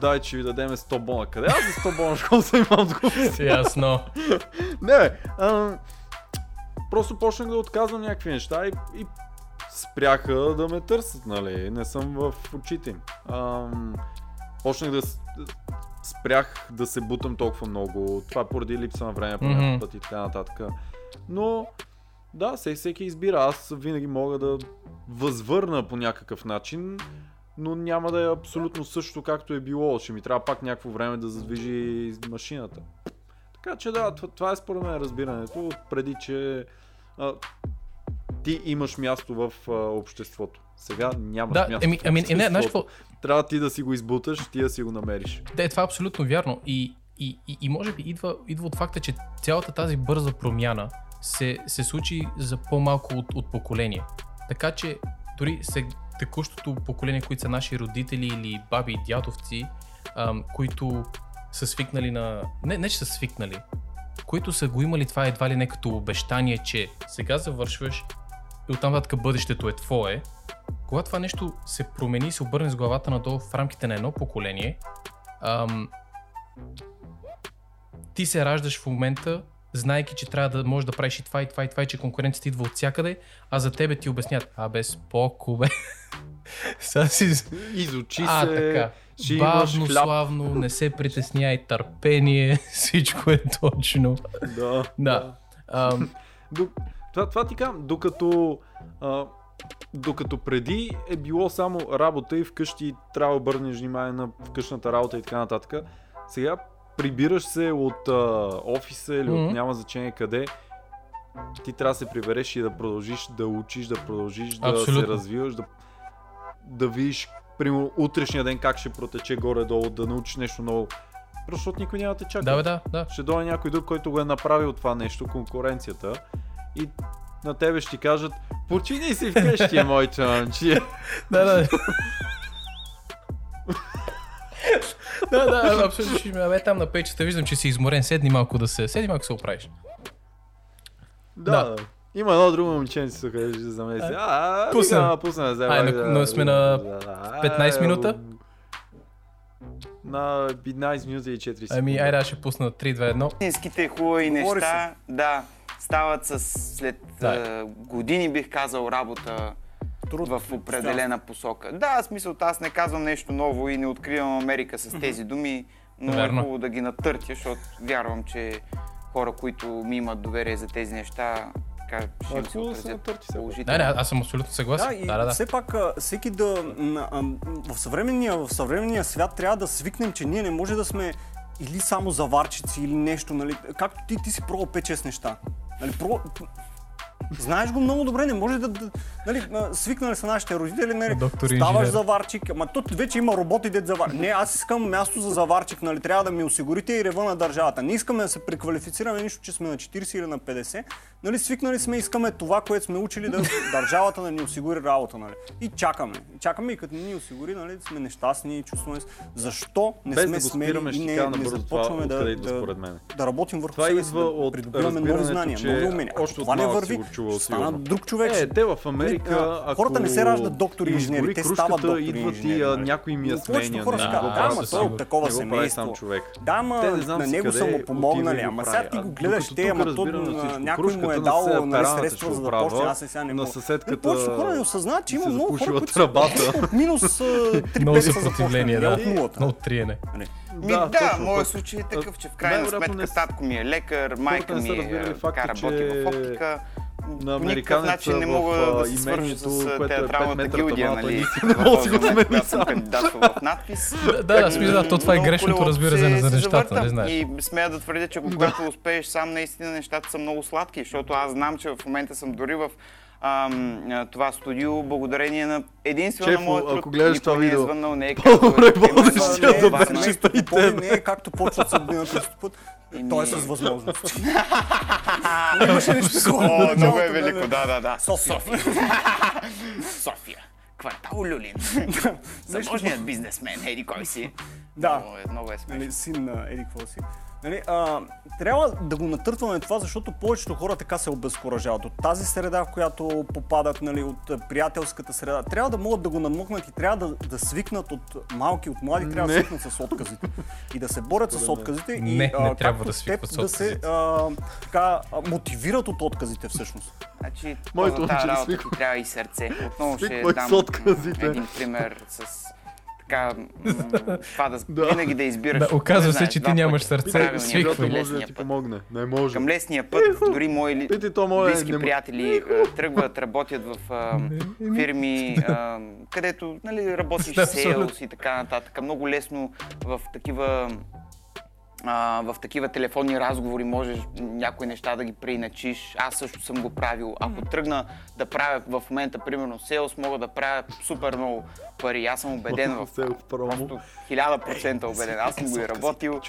Дай, че ви дадеме сто бона. Къде аз за сто бона? Школа съм имам с Ясно. Не, бе. А, просто почнах да отказвам някакви неща и, и спряха да ме търсят, нали? Не съм в очите им. А, почнах да спрях да се бутам толкова много. Това е поради липса на време, по някакъв път и така нататък. Но, да, всеки избира. Аз винаги мога да възвърна по някакъв начин. Но няма да е абсолютно също, както е било. Ще ми трябва пак някакво време да задвижи машината. Така че да, това е според мен разбирането, преди че а, ти имаш място в а, обществото. Сега нямаш да, място еми, в обществото. Еми, не, знаеш, трябва ти да си го избуташ, ти да си го намериш. Да, това е абсолютно вярно. И, и, и, и може би идва, идва от факта, че цялата тази бърза промяна се, се случи за по-малко от, от поколение. Така че дори се... текущото поколение, които са наши родители или баби и дядовци, ам, които са свикнали на... Не, не че са свикнали, които са го имали това едва ли не като обещание, че сега завършваш и оттам нататък бъдещето е твое. Когато това нещо се промени и се обърне с главата надолу в рамките на едно поколение, ам, ти се раждаш в момента, знаейки, че трябва да можеш да правиш и това и това и това и че конкуренцията идва от всякъде, а за тебе ти обяснят, а бе споко бе, сега си изучи се, а, така. Бавно, славно, не се притесняй, търпение, всичко е точно. Да, да. А, това, това ти казвам, докато, а, докато преди е било само работа и вкъщи трябва да обърнеш внимание на вкъщната работа и така нататък, сега прибираш се от а, офиса или mm-hmm. от няма значение къде, ти трябва да се прибереш и да продължиш да учиш, да продължиш да Абсолютно. Се развиваш, да, да видиш примерно утрешния ден как ще протече горе-долу, да научиш нещо ново. Просто защото никой няма те чака. Да, бе, да, да. Ще дойде някой друг, който го е направил това нещо, конкуренцията, и на тебе ще ти кажат, почини си вкъщи, мой чанчи. Да, да. Да, да, абсолютно ще ме бе там на печата, виждам, че си изморен, седни малко да се, седни малко се оправиш. Да, да. Има едно друго момченце, тук ще замеси. А, пусна, пусна, взема. Но сме на петнайсет минута. На петнайсет минути и четири секунди. Ами, айде, ще пусна три, два, едно. Истинските хубави неща, да, стават с след години, бих казал, работа в определена посока. Да, смисъл, аз не казвам нещо ново и не откривам Америка с тези думи, но е хубаво да ги натъртя, защото вярвам, че хора, които ми имат доверие за тези неща, така ще ми се отразят положително. Да, не, аз съм абсолютно съгласен. Да, да, и да. Все пак всеки да... В съвременния, в съвременния свят трябва да свикнем, че ние не може да сме или само заварчици, или нещо, нали? Както ти, ти си пробвал пет-шест неща. Нали, пробвал... Знаеш го много добре, не може да... да нали, свикнали са нашите родители, нали, ставаш заварчик, ама тук вече има роботи дед заварчик. Не, аз искам място за заварчик, нали, трябва да ми осигурите и рева на държавата. Не искаме да се преквалифицираме нищо, че сме на четирийсет или на петдесет. Нали, свикнали сме, искаме това, което сме учили, да държавата да ни осигури работа. Нали. И чакаме. Чакаме и като ни осигури, нали, сме нещастни и чувстваме. Защо не сме смели и не, не започваме това, да, да, да, да работим върху себе си, да придобиваме нови знания, нови умения. Това не върви. Стана друг човек. Е, те в Америка, ако... Хората не се раждат доктори и инженери, те стават доктори и инженери. Идват и а, някои ми я сменя. Да, да, ама той от такова семейство. Да, ама на него са му помогнали. Ама сега ти го гледаш, те, ама то някой му е дал средства за да почне, аз сега не мога. И повечето хора не осъзнават, че има много хора, които са от минус три-пет са започнали. Много триене. Ми да, да моят случай е такъв, че в крайна сметка не... татко ми е лекар, майка ми е така работи в оптика. На американеца в а, имението, което е пет метра гилдия, нали? Не мога си го да смени сам. Да, смисля, то това е грешното разбиране за нещата, не знаеш. И смея да твърдя, че когато успееш сам, наистина нещата са много сладки, защото аз знам, че в момента съм дори в това студио, благодарение на единствено на моя труд. Ако гледаш това видео, по-ребълнащия за бършиста и теб. Не е както почват съдбината с път. Той е с възможност. О, много е велико, да, да, да. София. София. Квартал Люлин. Заможният бизнесмен, еди кой си. Да. Много е смешно. Син на еди кой си. Нали, а, трябва да го натъртваме това, защото повечето хора така се обезкуражават от тази среда, в която попадат, нали, от приятелската среда. Трябва да могат да го намъкнат и трябва да, да свикнат от малки, от млади, трябва не. да свикнат с отказите. И да се борят с отказите не, и не а, трябва да свикват с отказите. Да се а, така, мотивират от отказите всъщност. Значи, моето за тази работа ти трябва и сърце. Отново ще дам един пример с... Така, това да, да винаги да избираш. Да, оказва се, че ти нямаш сърце. Свиквай. Може да ти помогне. Не може. Към лесния път, дори мои близки приятели тръгват, работят в а, фирми, а, където, нали, работиш с сейлс и така нататък. Много лесно в такива, а, в такива телефонни разговори можеш някои неща да ги преиначиш. Аз също съм го правил. Ако тръгна да правя в момента, примерно, сейлс, мога да правя супер много пари. Аз съм убеден в просто хиляда процента убеден. Аз съм го и работил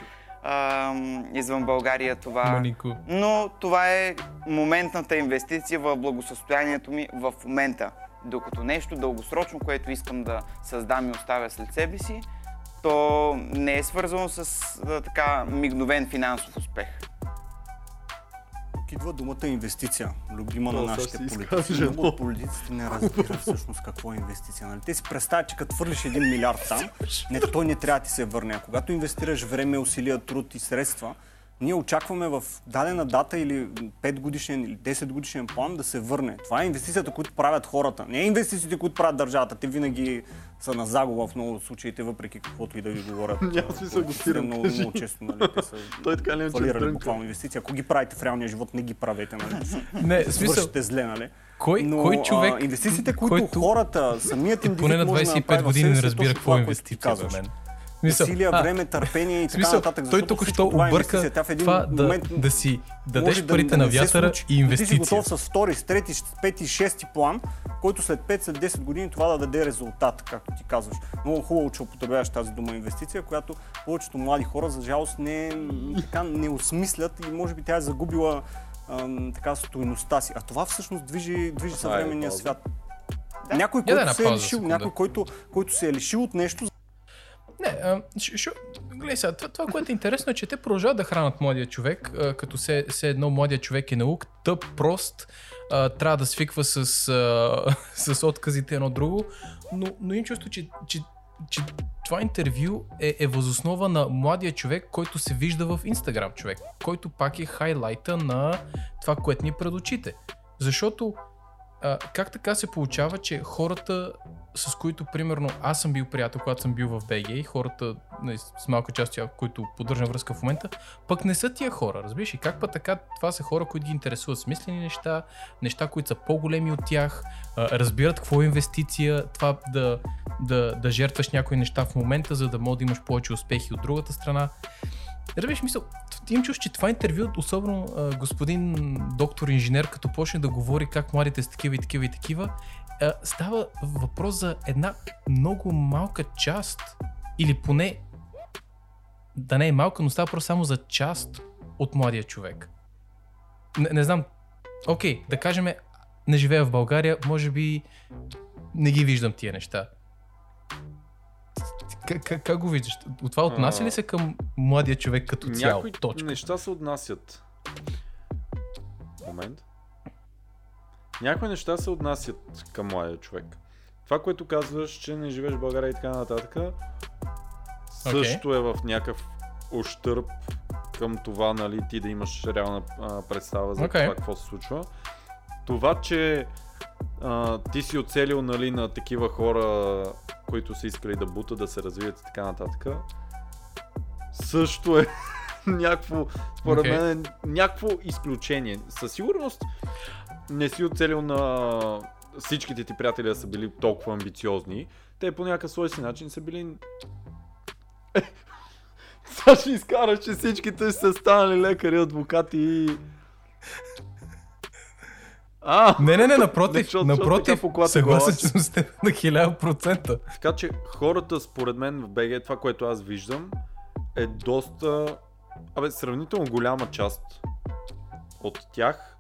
а, извън България това. Но това е моментната инвестиция в благосъстоянието ми в момента. Докато нещо дългосрочно, което искам да създам и оставя след себе си, то не е свързано с да, така мигновен финансов успех. Идва думата инвестиция, любима на нашите политици. Много от политиците не разбира всъщност какво е инвестиция. Нали? Те си представят, че като хвърлиш един милиард там, не, той не трябва да ти се върне. А когато инвестираш време, усилия, труд и средства, ние очакваме в дадена дата или пет годишен или десет годишен план да се върне. Това е инвестицията, които правят хората. Не е инвестициите, които правят държавата. Те винаги са на загуба в много случаите, въпреки каквото и да ви говорят. Няма смисъл го спирам, много, кажи. Много често, нали, те са фалирали буквално инвестиции. Ако ги правите в реалния живот, не ги правете, нали. Не, смисъл... Свършите зле, нали. Кой, но, кой човек... А, инвестициите, които който... хората, самият индивид може да направи в себе си, точно това, което ти казваш. Усилия, време, търпение и така нататък. Той току-що обърка това, това да, да си дадеш парите да на вятъра случи, и инвестиция. Ти си готов с втори, с трети, с пети, шести план, който след пет, след десет години това да даде резултат, както ти казваш. Много хубаво, че употребяваш тази дума инвестиция, която повечето млади хора, за жалост, не, така, не осмислят и може би тя е загубила ам, така стойността си. А това всъщност движи, движи съвременния свят. Да. Някой, който се е лишил, някой, който, който се е лишил от нещо. Не, а, ш, ш, гледай сега, това, това, което е интересно е, че те продължават да хранат младия човек, а, като все, все едно младия човек е наук, тъп, прост, а, трябва да свиква с, а, с отказите едно друго, но, но им чувство, че, че, че това интервю е, е възоснова на младия човек, който се вижда в Инстаграм човек, който пак е хайлайта на това, което ни пред очите. Защото а, как така се получава, че хората, с които примерно аз съм бил приятел, когато съм бил в БГ, и хората с малка част, които поддържам връзка в момента, пък не са тия хора, разбираш? И как път така, това са хора, които ги интересуват смислени неща, неща, които са по-големи от тях, разбират какво е инвестиция, това да, да, да жертваш някои неща в момента, за да може да имаш повече успехи от другата страна. Разбираш, мисъл, им чуш, че това интервю, особено господин доктор-инженер, като почне да говори как младите са такива и такива и такива, става въпрос за една много малка част, или поне да не е малка, но става въпрос само за част от младия човек. Не, не знам, окей, да кажем, не живея в България, може би не ги виждам тия неща. Как, как, как го виждаш? От това отнася ли се към младия човек като цяло? Някои точка? Неща се отнасят. Момент. Някои неща се отнасят към младия човек. Това, което казваш, че не живееш в България и така нататък, също okay. е в някакъв ущърб към това, нали, ти да имаш реална а, представа за okay. това какво се случва. Това, че а, ти си оцелил, нали, на такива хора, които са искали да бутат, да се развият и така нататък, също е някакво, според okay. мен, някакво изключение. Със сигурност не си оцелил на всичките ти приятели да са били толкова амбициозни. Те по някакъв свой си начин са били... Сега ще изкараш, че всичките са станали лекари, адвокати и... А, не, не, не, напротив, не, напротив, съгласен съм с теб на хиляда процента. Така че хората според мен в БГ, това което аз виждам, е доста, абе сравнително голяма част от тях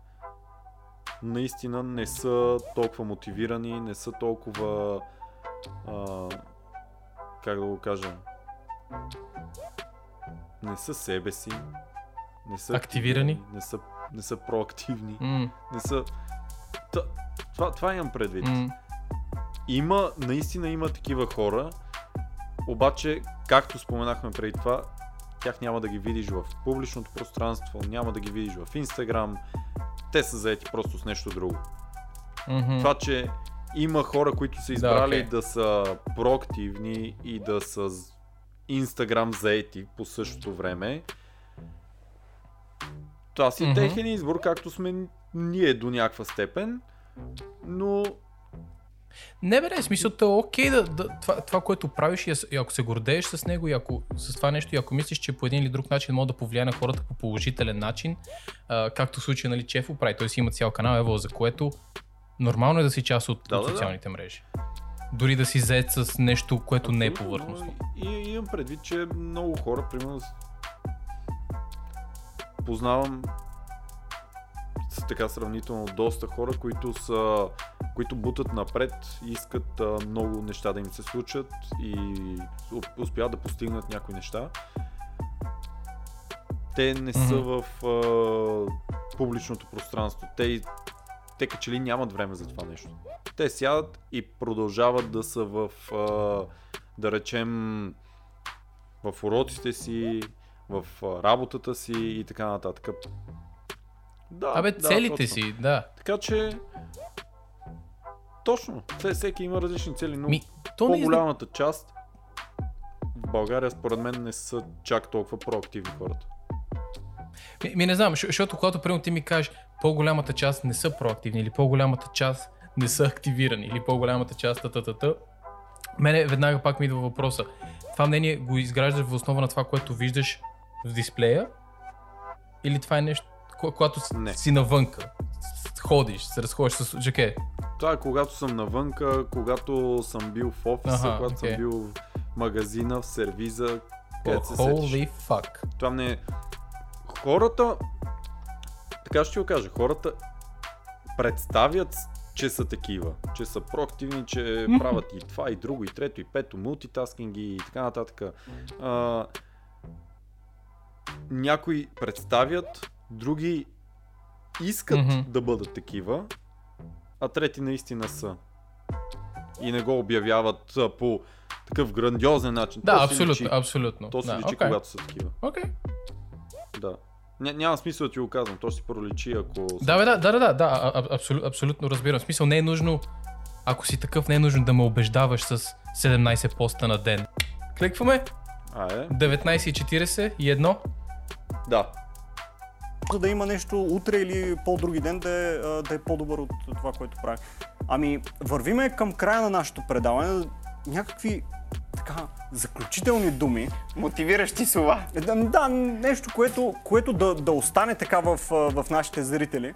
наистина не са толкова мотивирани, не са толкова, а, как да го кажа, не са себе си, не са активирани, не са, не са проактивни, mm. не са... Това, това имам предвид. Mm. Има, наистина има такива хора, обаче, както споменахме преди това, тях няма да ги видиш в публичното пространство, няма да ги видиш в Инстаграм, те са заети просто с нещо друго. Mm-hmm. Това, че има хора, които са избрали да, okay. да са проактивни и да са Инстаграм заети по същото време, това си mm-hmm. техен избор, както сме ние до някаква степен, но... Не бе, смисълта е окей да, да, това, това, което правиш и ако се гордееш с него и ако с това нещо и ако мислиш, че по един или друг начин може да повлияе на хората по положителен начин, а, както в случая, нали, Чефо прави, той си има цял канал, ево, за което нормално е да си част от, да, от социалните да, да. мрежи. Дори да си зает с нещо, което абсолютно не е повърхностно. И, и имам предвид, че много хора, примерно, познавам така сравнително доста хора, които са, които бутат напред, искат а, много неща да им се случат и успяват да постигнат някои неща. Те не mm-hmm. са в а, публичното пространство. Те, те като че ли нямат време за това нещо. Те сядат и продължават да са в, а, да речем, в уроците си, в работата си и така нататък. Да, Абе, да, целите точно. си, да. Така че, точно, всеки има различни цели, но Ми, по-голямата изна... част в България според мен не са чак толкова проактивни хората. Ми, ми не знам, защото когато примерно ти ми кажеш, по-голямата част не са проактивни или по-голямата част не са активирани или по-голямата част тататата, мене веднага пак ми идва въпроса. Това мнение го изграждаш в основа на това, което виждаш в дисплея или това е нещо, когато не. си навънка, ходиш, се разходиш с жакет? Да, когато съм навънка, когато съм бил в офиса, Аха, когато okay. съм бил в магазина, в сервиза, където се сетиш. Holy fuck. Това не... Хората, така ще го кажа, хората представят че са такива, че са проактивни, че правят и това, и друго, и трето, и пето, мултитаскинги и така нататък. А, някои представят, други искат mm-hmm. да бъдат такива, а трети наистина са. И не го обявяват по такъв грандиозен начин. Да, абсолютно, личи, абсолютно. То се да, личи, okay. когато са такива. Окей. Okay. Да. Ня, няма смисъл да ти го казвам, то ще се проличи, ако... Да, бе, да, да, да, да, абсолютно, абсолютно разбирам. В смисъл не е нужно, ако си такъв, не е нужно да ме убеждаваш с седемнайсет поста на ден. Кликваме. А, е. деветнайсет и четирийсет и едно. Да. За да има нещо утре или по-други ден да е, да е по-добър от това, което правим. Ами, вървиме към края на нашето предаване. Някакви така заключителни думи. Мотивиращи слова. Да, да, нещо, което, което да, да остане така в, в нашите зрители.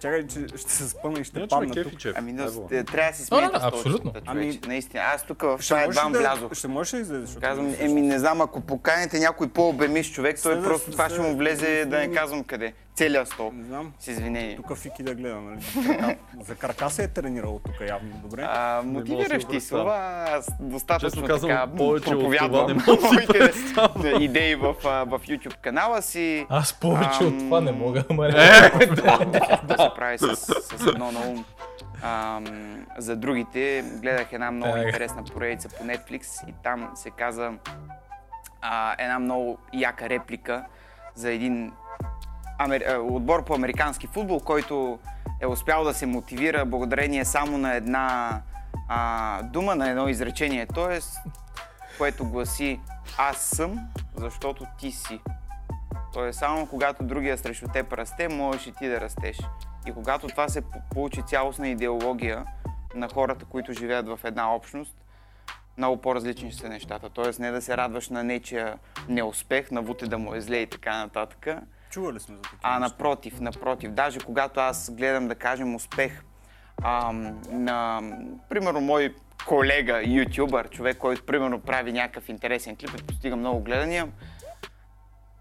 Чакай, че ще се спъна и ще падна тук. Кефи, ами да, да, трябва да си смеете с точката, човече. Ами... Наистина, аз тук в това едвам влязох. Ще можеш да излезеш? Казвам, еми не знам, ако поканите някой по-обемиш човек, той Следа, просто това ще му влезе, да не казвам къде. Целият стол. Не знам. С извинение. Тук Фики да гледа, нали? За крака се е тренирал тук явно, добре? А, мотивиращи слова, аз достатъчно така проповядвам моите идеи в YouTube канала си. Аз повече от това не мога, ама да се прави с, с едно на ум. Ам, за другите гледах една много интересна поредица по Netflix и там се каза а, една много яка реплика за един амер... отбор по американски футбол, който е успял да се мотивира благодарение само на една а, дума, на едно изречение, т.е. което гласи аз съм, защото ти си. Т.е. само когато другия срещу теб расте, можеш и ти да растеш. И когато това се получи цялостна идеология на хората, които живеят в една общност, много по-различни са нещата. Т.е. не да се радваш на нечия неуспех, на вуте да му е зле и така нататък. Чували сме за такива. А напротив, напротив. Даже когато аз гледам, да кажем, успех ам, на, примерно, мой колега, ютубър, човек, който, примерно, прави някакъв интересен клип и постига много гледания,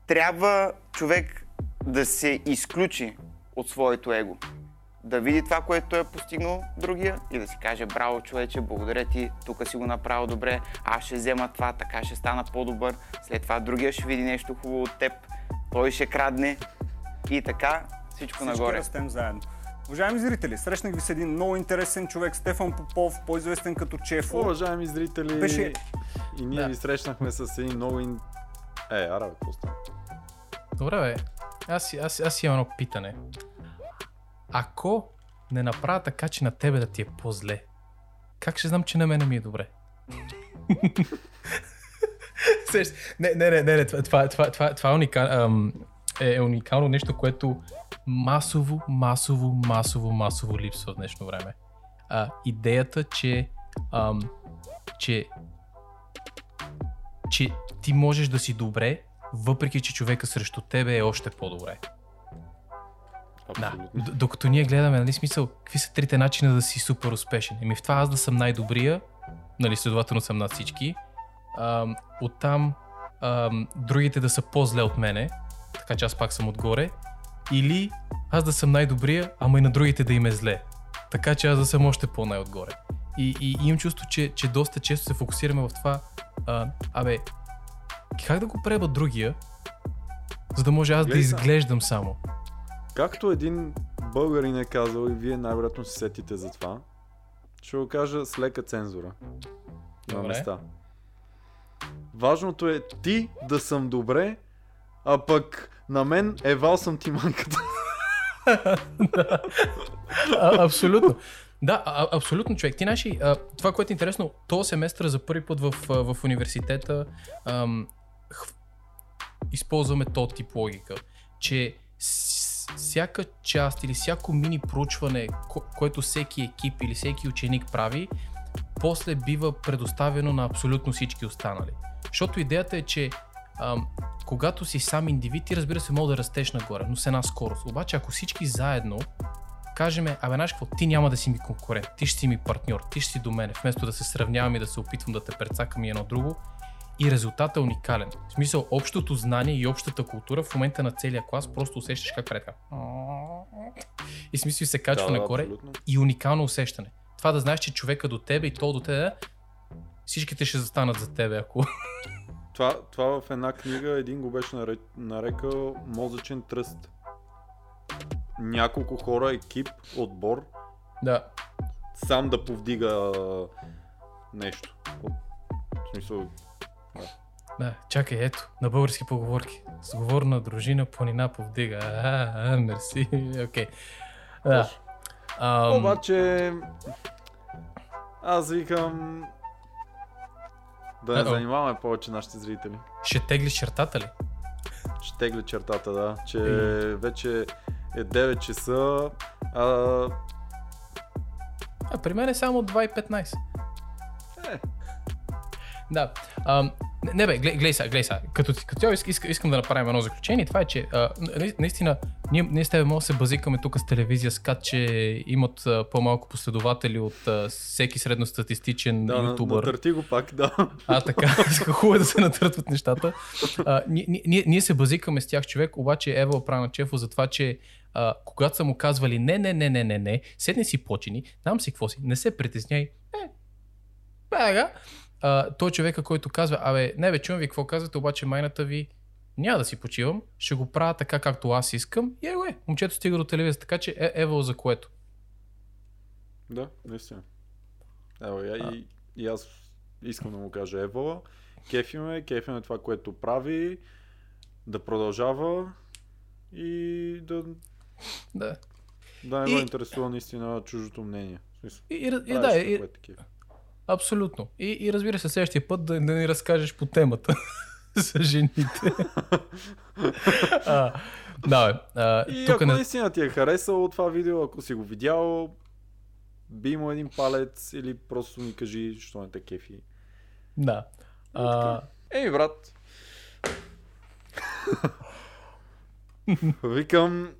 трябва човек да се изключи от своето его, да види това, което е постигнал другия и да си каже браво човече, благодаря ти, тук си го направил добре, аз ще взема това, така ще стана по-добър, след това другия ще види нещо хубаво от теб, той ще крадне и така всичко Всички нагоре. Всички растем заедно. Уважаеми зрители, срещнах ви с един много интересен човек, Стефан Попов, по-известен като Чефо. Уважаеми зрители, Беше... и ние да. ви срещнахме с един много ин... Е, ара бе, какво става? Добре бе, аз, аз, аз имам едно питане. Ако не направя така, че на тебе да ти е по-зле, как ще знам, че на мене ми е добре? не, не, не, не, това, това, това, това, това е, уникално, е уникално нещо, което масово, масово, масово, масово липсва в днешно време. А, идеята, че, ам, че, че ти можеш да си добре, въпреки че човека срещу тебе е още по-добре. Да. Д- докато ние гледаме, нали, смисъл, какви са трите начина да си супер успешен? Еми в това аз да съм най-добрия, нали, следователно съм над всички, ам, оттам ам, другите да са по-зле от мене, така че аз пак съм отгоре, или аз да съм най-добрия, ама и на другите да им е зле, така че аз да съм още по-най-отгоре. И, и, и им чувство, че, че доста често се фокусираме в това, а, абе, как да го преба другия, за да може аз Глей, да изглеждам само. Както един българин е казал, и вие най-вероятно се сетите за това, ще го кажа с лека цензура. Добре. На места. Важното е ти да съм добре, а пък на мен евал съм ти манката. Да. А, абсолютно. Да, а, абсолютно, човек. Ти наши, а, това, което е интересно, този семестър за първи път в, в университета ам, хв... използваме този тип логика, че всяка част или всяко мини проучване, ко- което всеки екип или всеки ученик прави, после бива предоставено на абсолютно всички останали. Защото идеята е, че ам, когато си сам индивид, ти разбира се мога да растеш нагоре, но с една скорост. Обаче ако всички заедно кажем, абе знаеш какво, ти няма да си ми конкурент, ти ще си ми партньор, ти ще си до мене, вместо да се сравнявам и да се опитвам да те прецакам и едно друго, и резултатът е уникален. В смисъл, общото знание и общата култура в момента на целия клас просто усещаш как пред така. и смисъл се качва да, нагоре абсолютно. И уникално усещане. Това да знаеш, че човека до тебе и то до тебе, всичките ще застанат за тебе. Ако... Това, това в една книга един го беше нарекал мозъчен тръст. Няколко хора, екип, отбор, да. Сам да повдига нещо. В смисъл... Да, чакай, ето, на български поговорки. Сговорна дружина, планина повдига. А, а, мерси, окей. Okay. Да. Ам... Обаче, аз викам да не Uh-oh. занимаваме повече нашите зрители. Ще тегли чертата ли? Ще тегли чертата, да. Че mm. вече е девет часа. А... а при мен е само два и петнайсет. Е. Да. Ам... Не бе, гледай сега, гледай сега. Като, като искам, искам да направим едно заключение, това е, че а, наистина ние, ние с тебе може да се базикаме тук с телевизия СКАТ, че имат а, по-малко последователи от а, всеки средностатистичен да, ютубър. Да, натърти го пак, да. А, така, хубаво е да се натъртват нещата. А, ние, ние, ние се базикаме с тях човек, обаче Ева оправя на Чефо за това, че а, когато са му казвали не, не, не, не, не, не, седни си почини, дам си какво си, не се притесняй, е, бега. Uh, той човека, който казва, абе, не бе, чувам ви какво казвате, обаче майната ви няма да си почивам, ще го правя така, както аз искам. И е, е, момчето стига до телевизия, така че е евал за което. Да, наистина. Ево, я, и, и аз искам да му кажа евала. Кефиме, кефиме това, което прави, да продължава и да... Да. Да не го и... интересува наистина чуждото мнение. И, и, и да, и... Което, кеф. Абсолютно. И, и разбира се, следващия път да, да ни разкажеш по темата за жените. а, да, а, и тук ако не... наистина ти е харесало това видео, ако си го видял, би му един палец или просто ни кажи, що не те кефи. Да. А... Ей, брат. Викам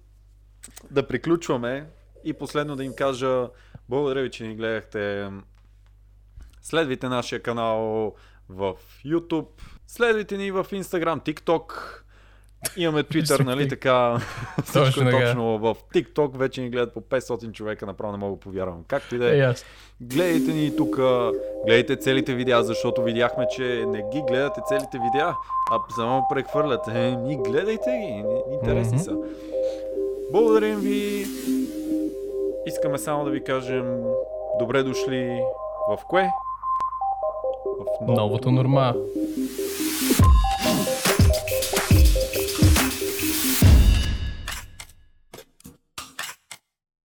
да приключваме и последно да им кажа благодаря ви, че ни гледахте. Следвайте нашия канал в YouTube, следвайте ни в Instagram, TikTok, имаме Twitter, нали така, всичко точно в TikTok, вече ни гледат по петстотин човека, направо не мога да повярвам, както и да е. Гледайте ни тук, гледайте целите видеа, защото видяхме, че не ги гледате целите видеа, а само прехвърляте, ни гледайте ги, интересни са. Благодарим ви, искаме само да ви кажем добре дошли в кое? В новото норма.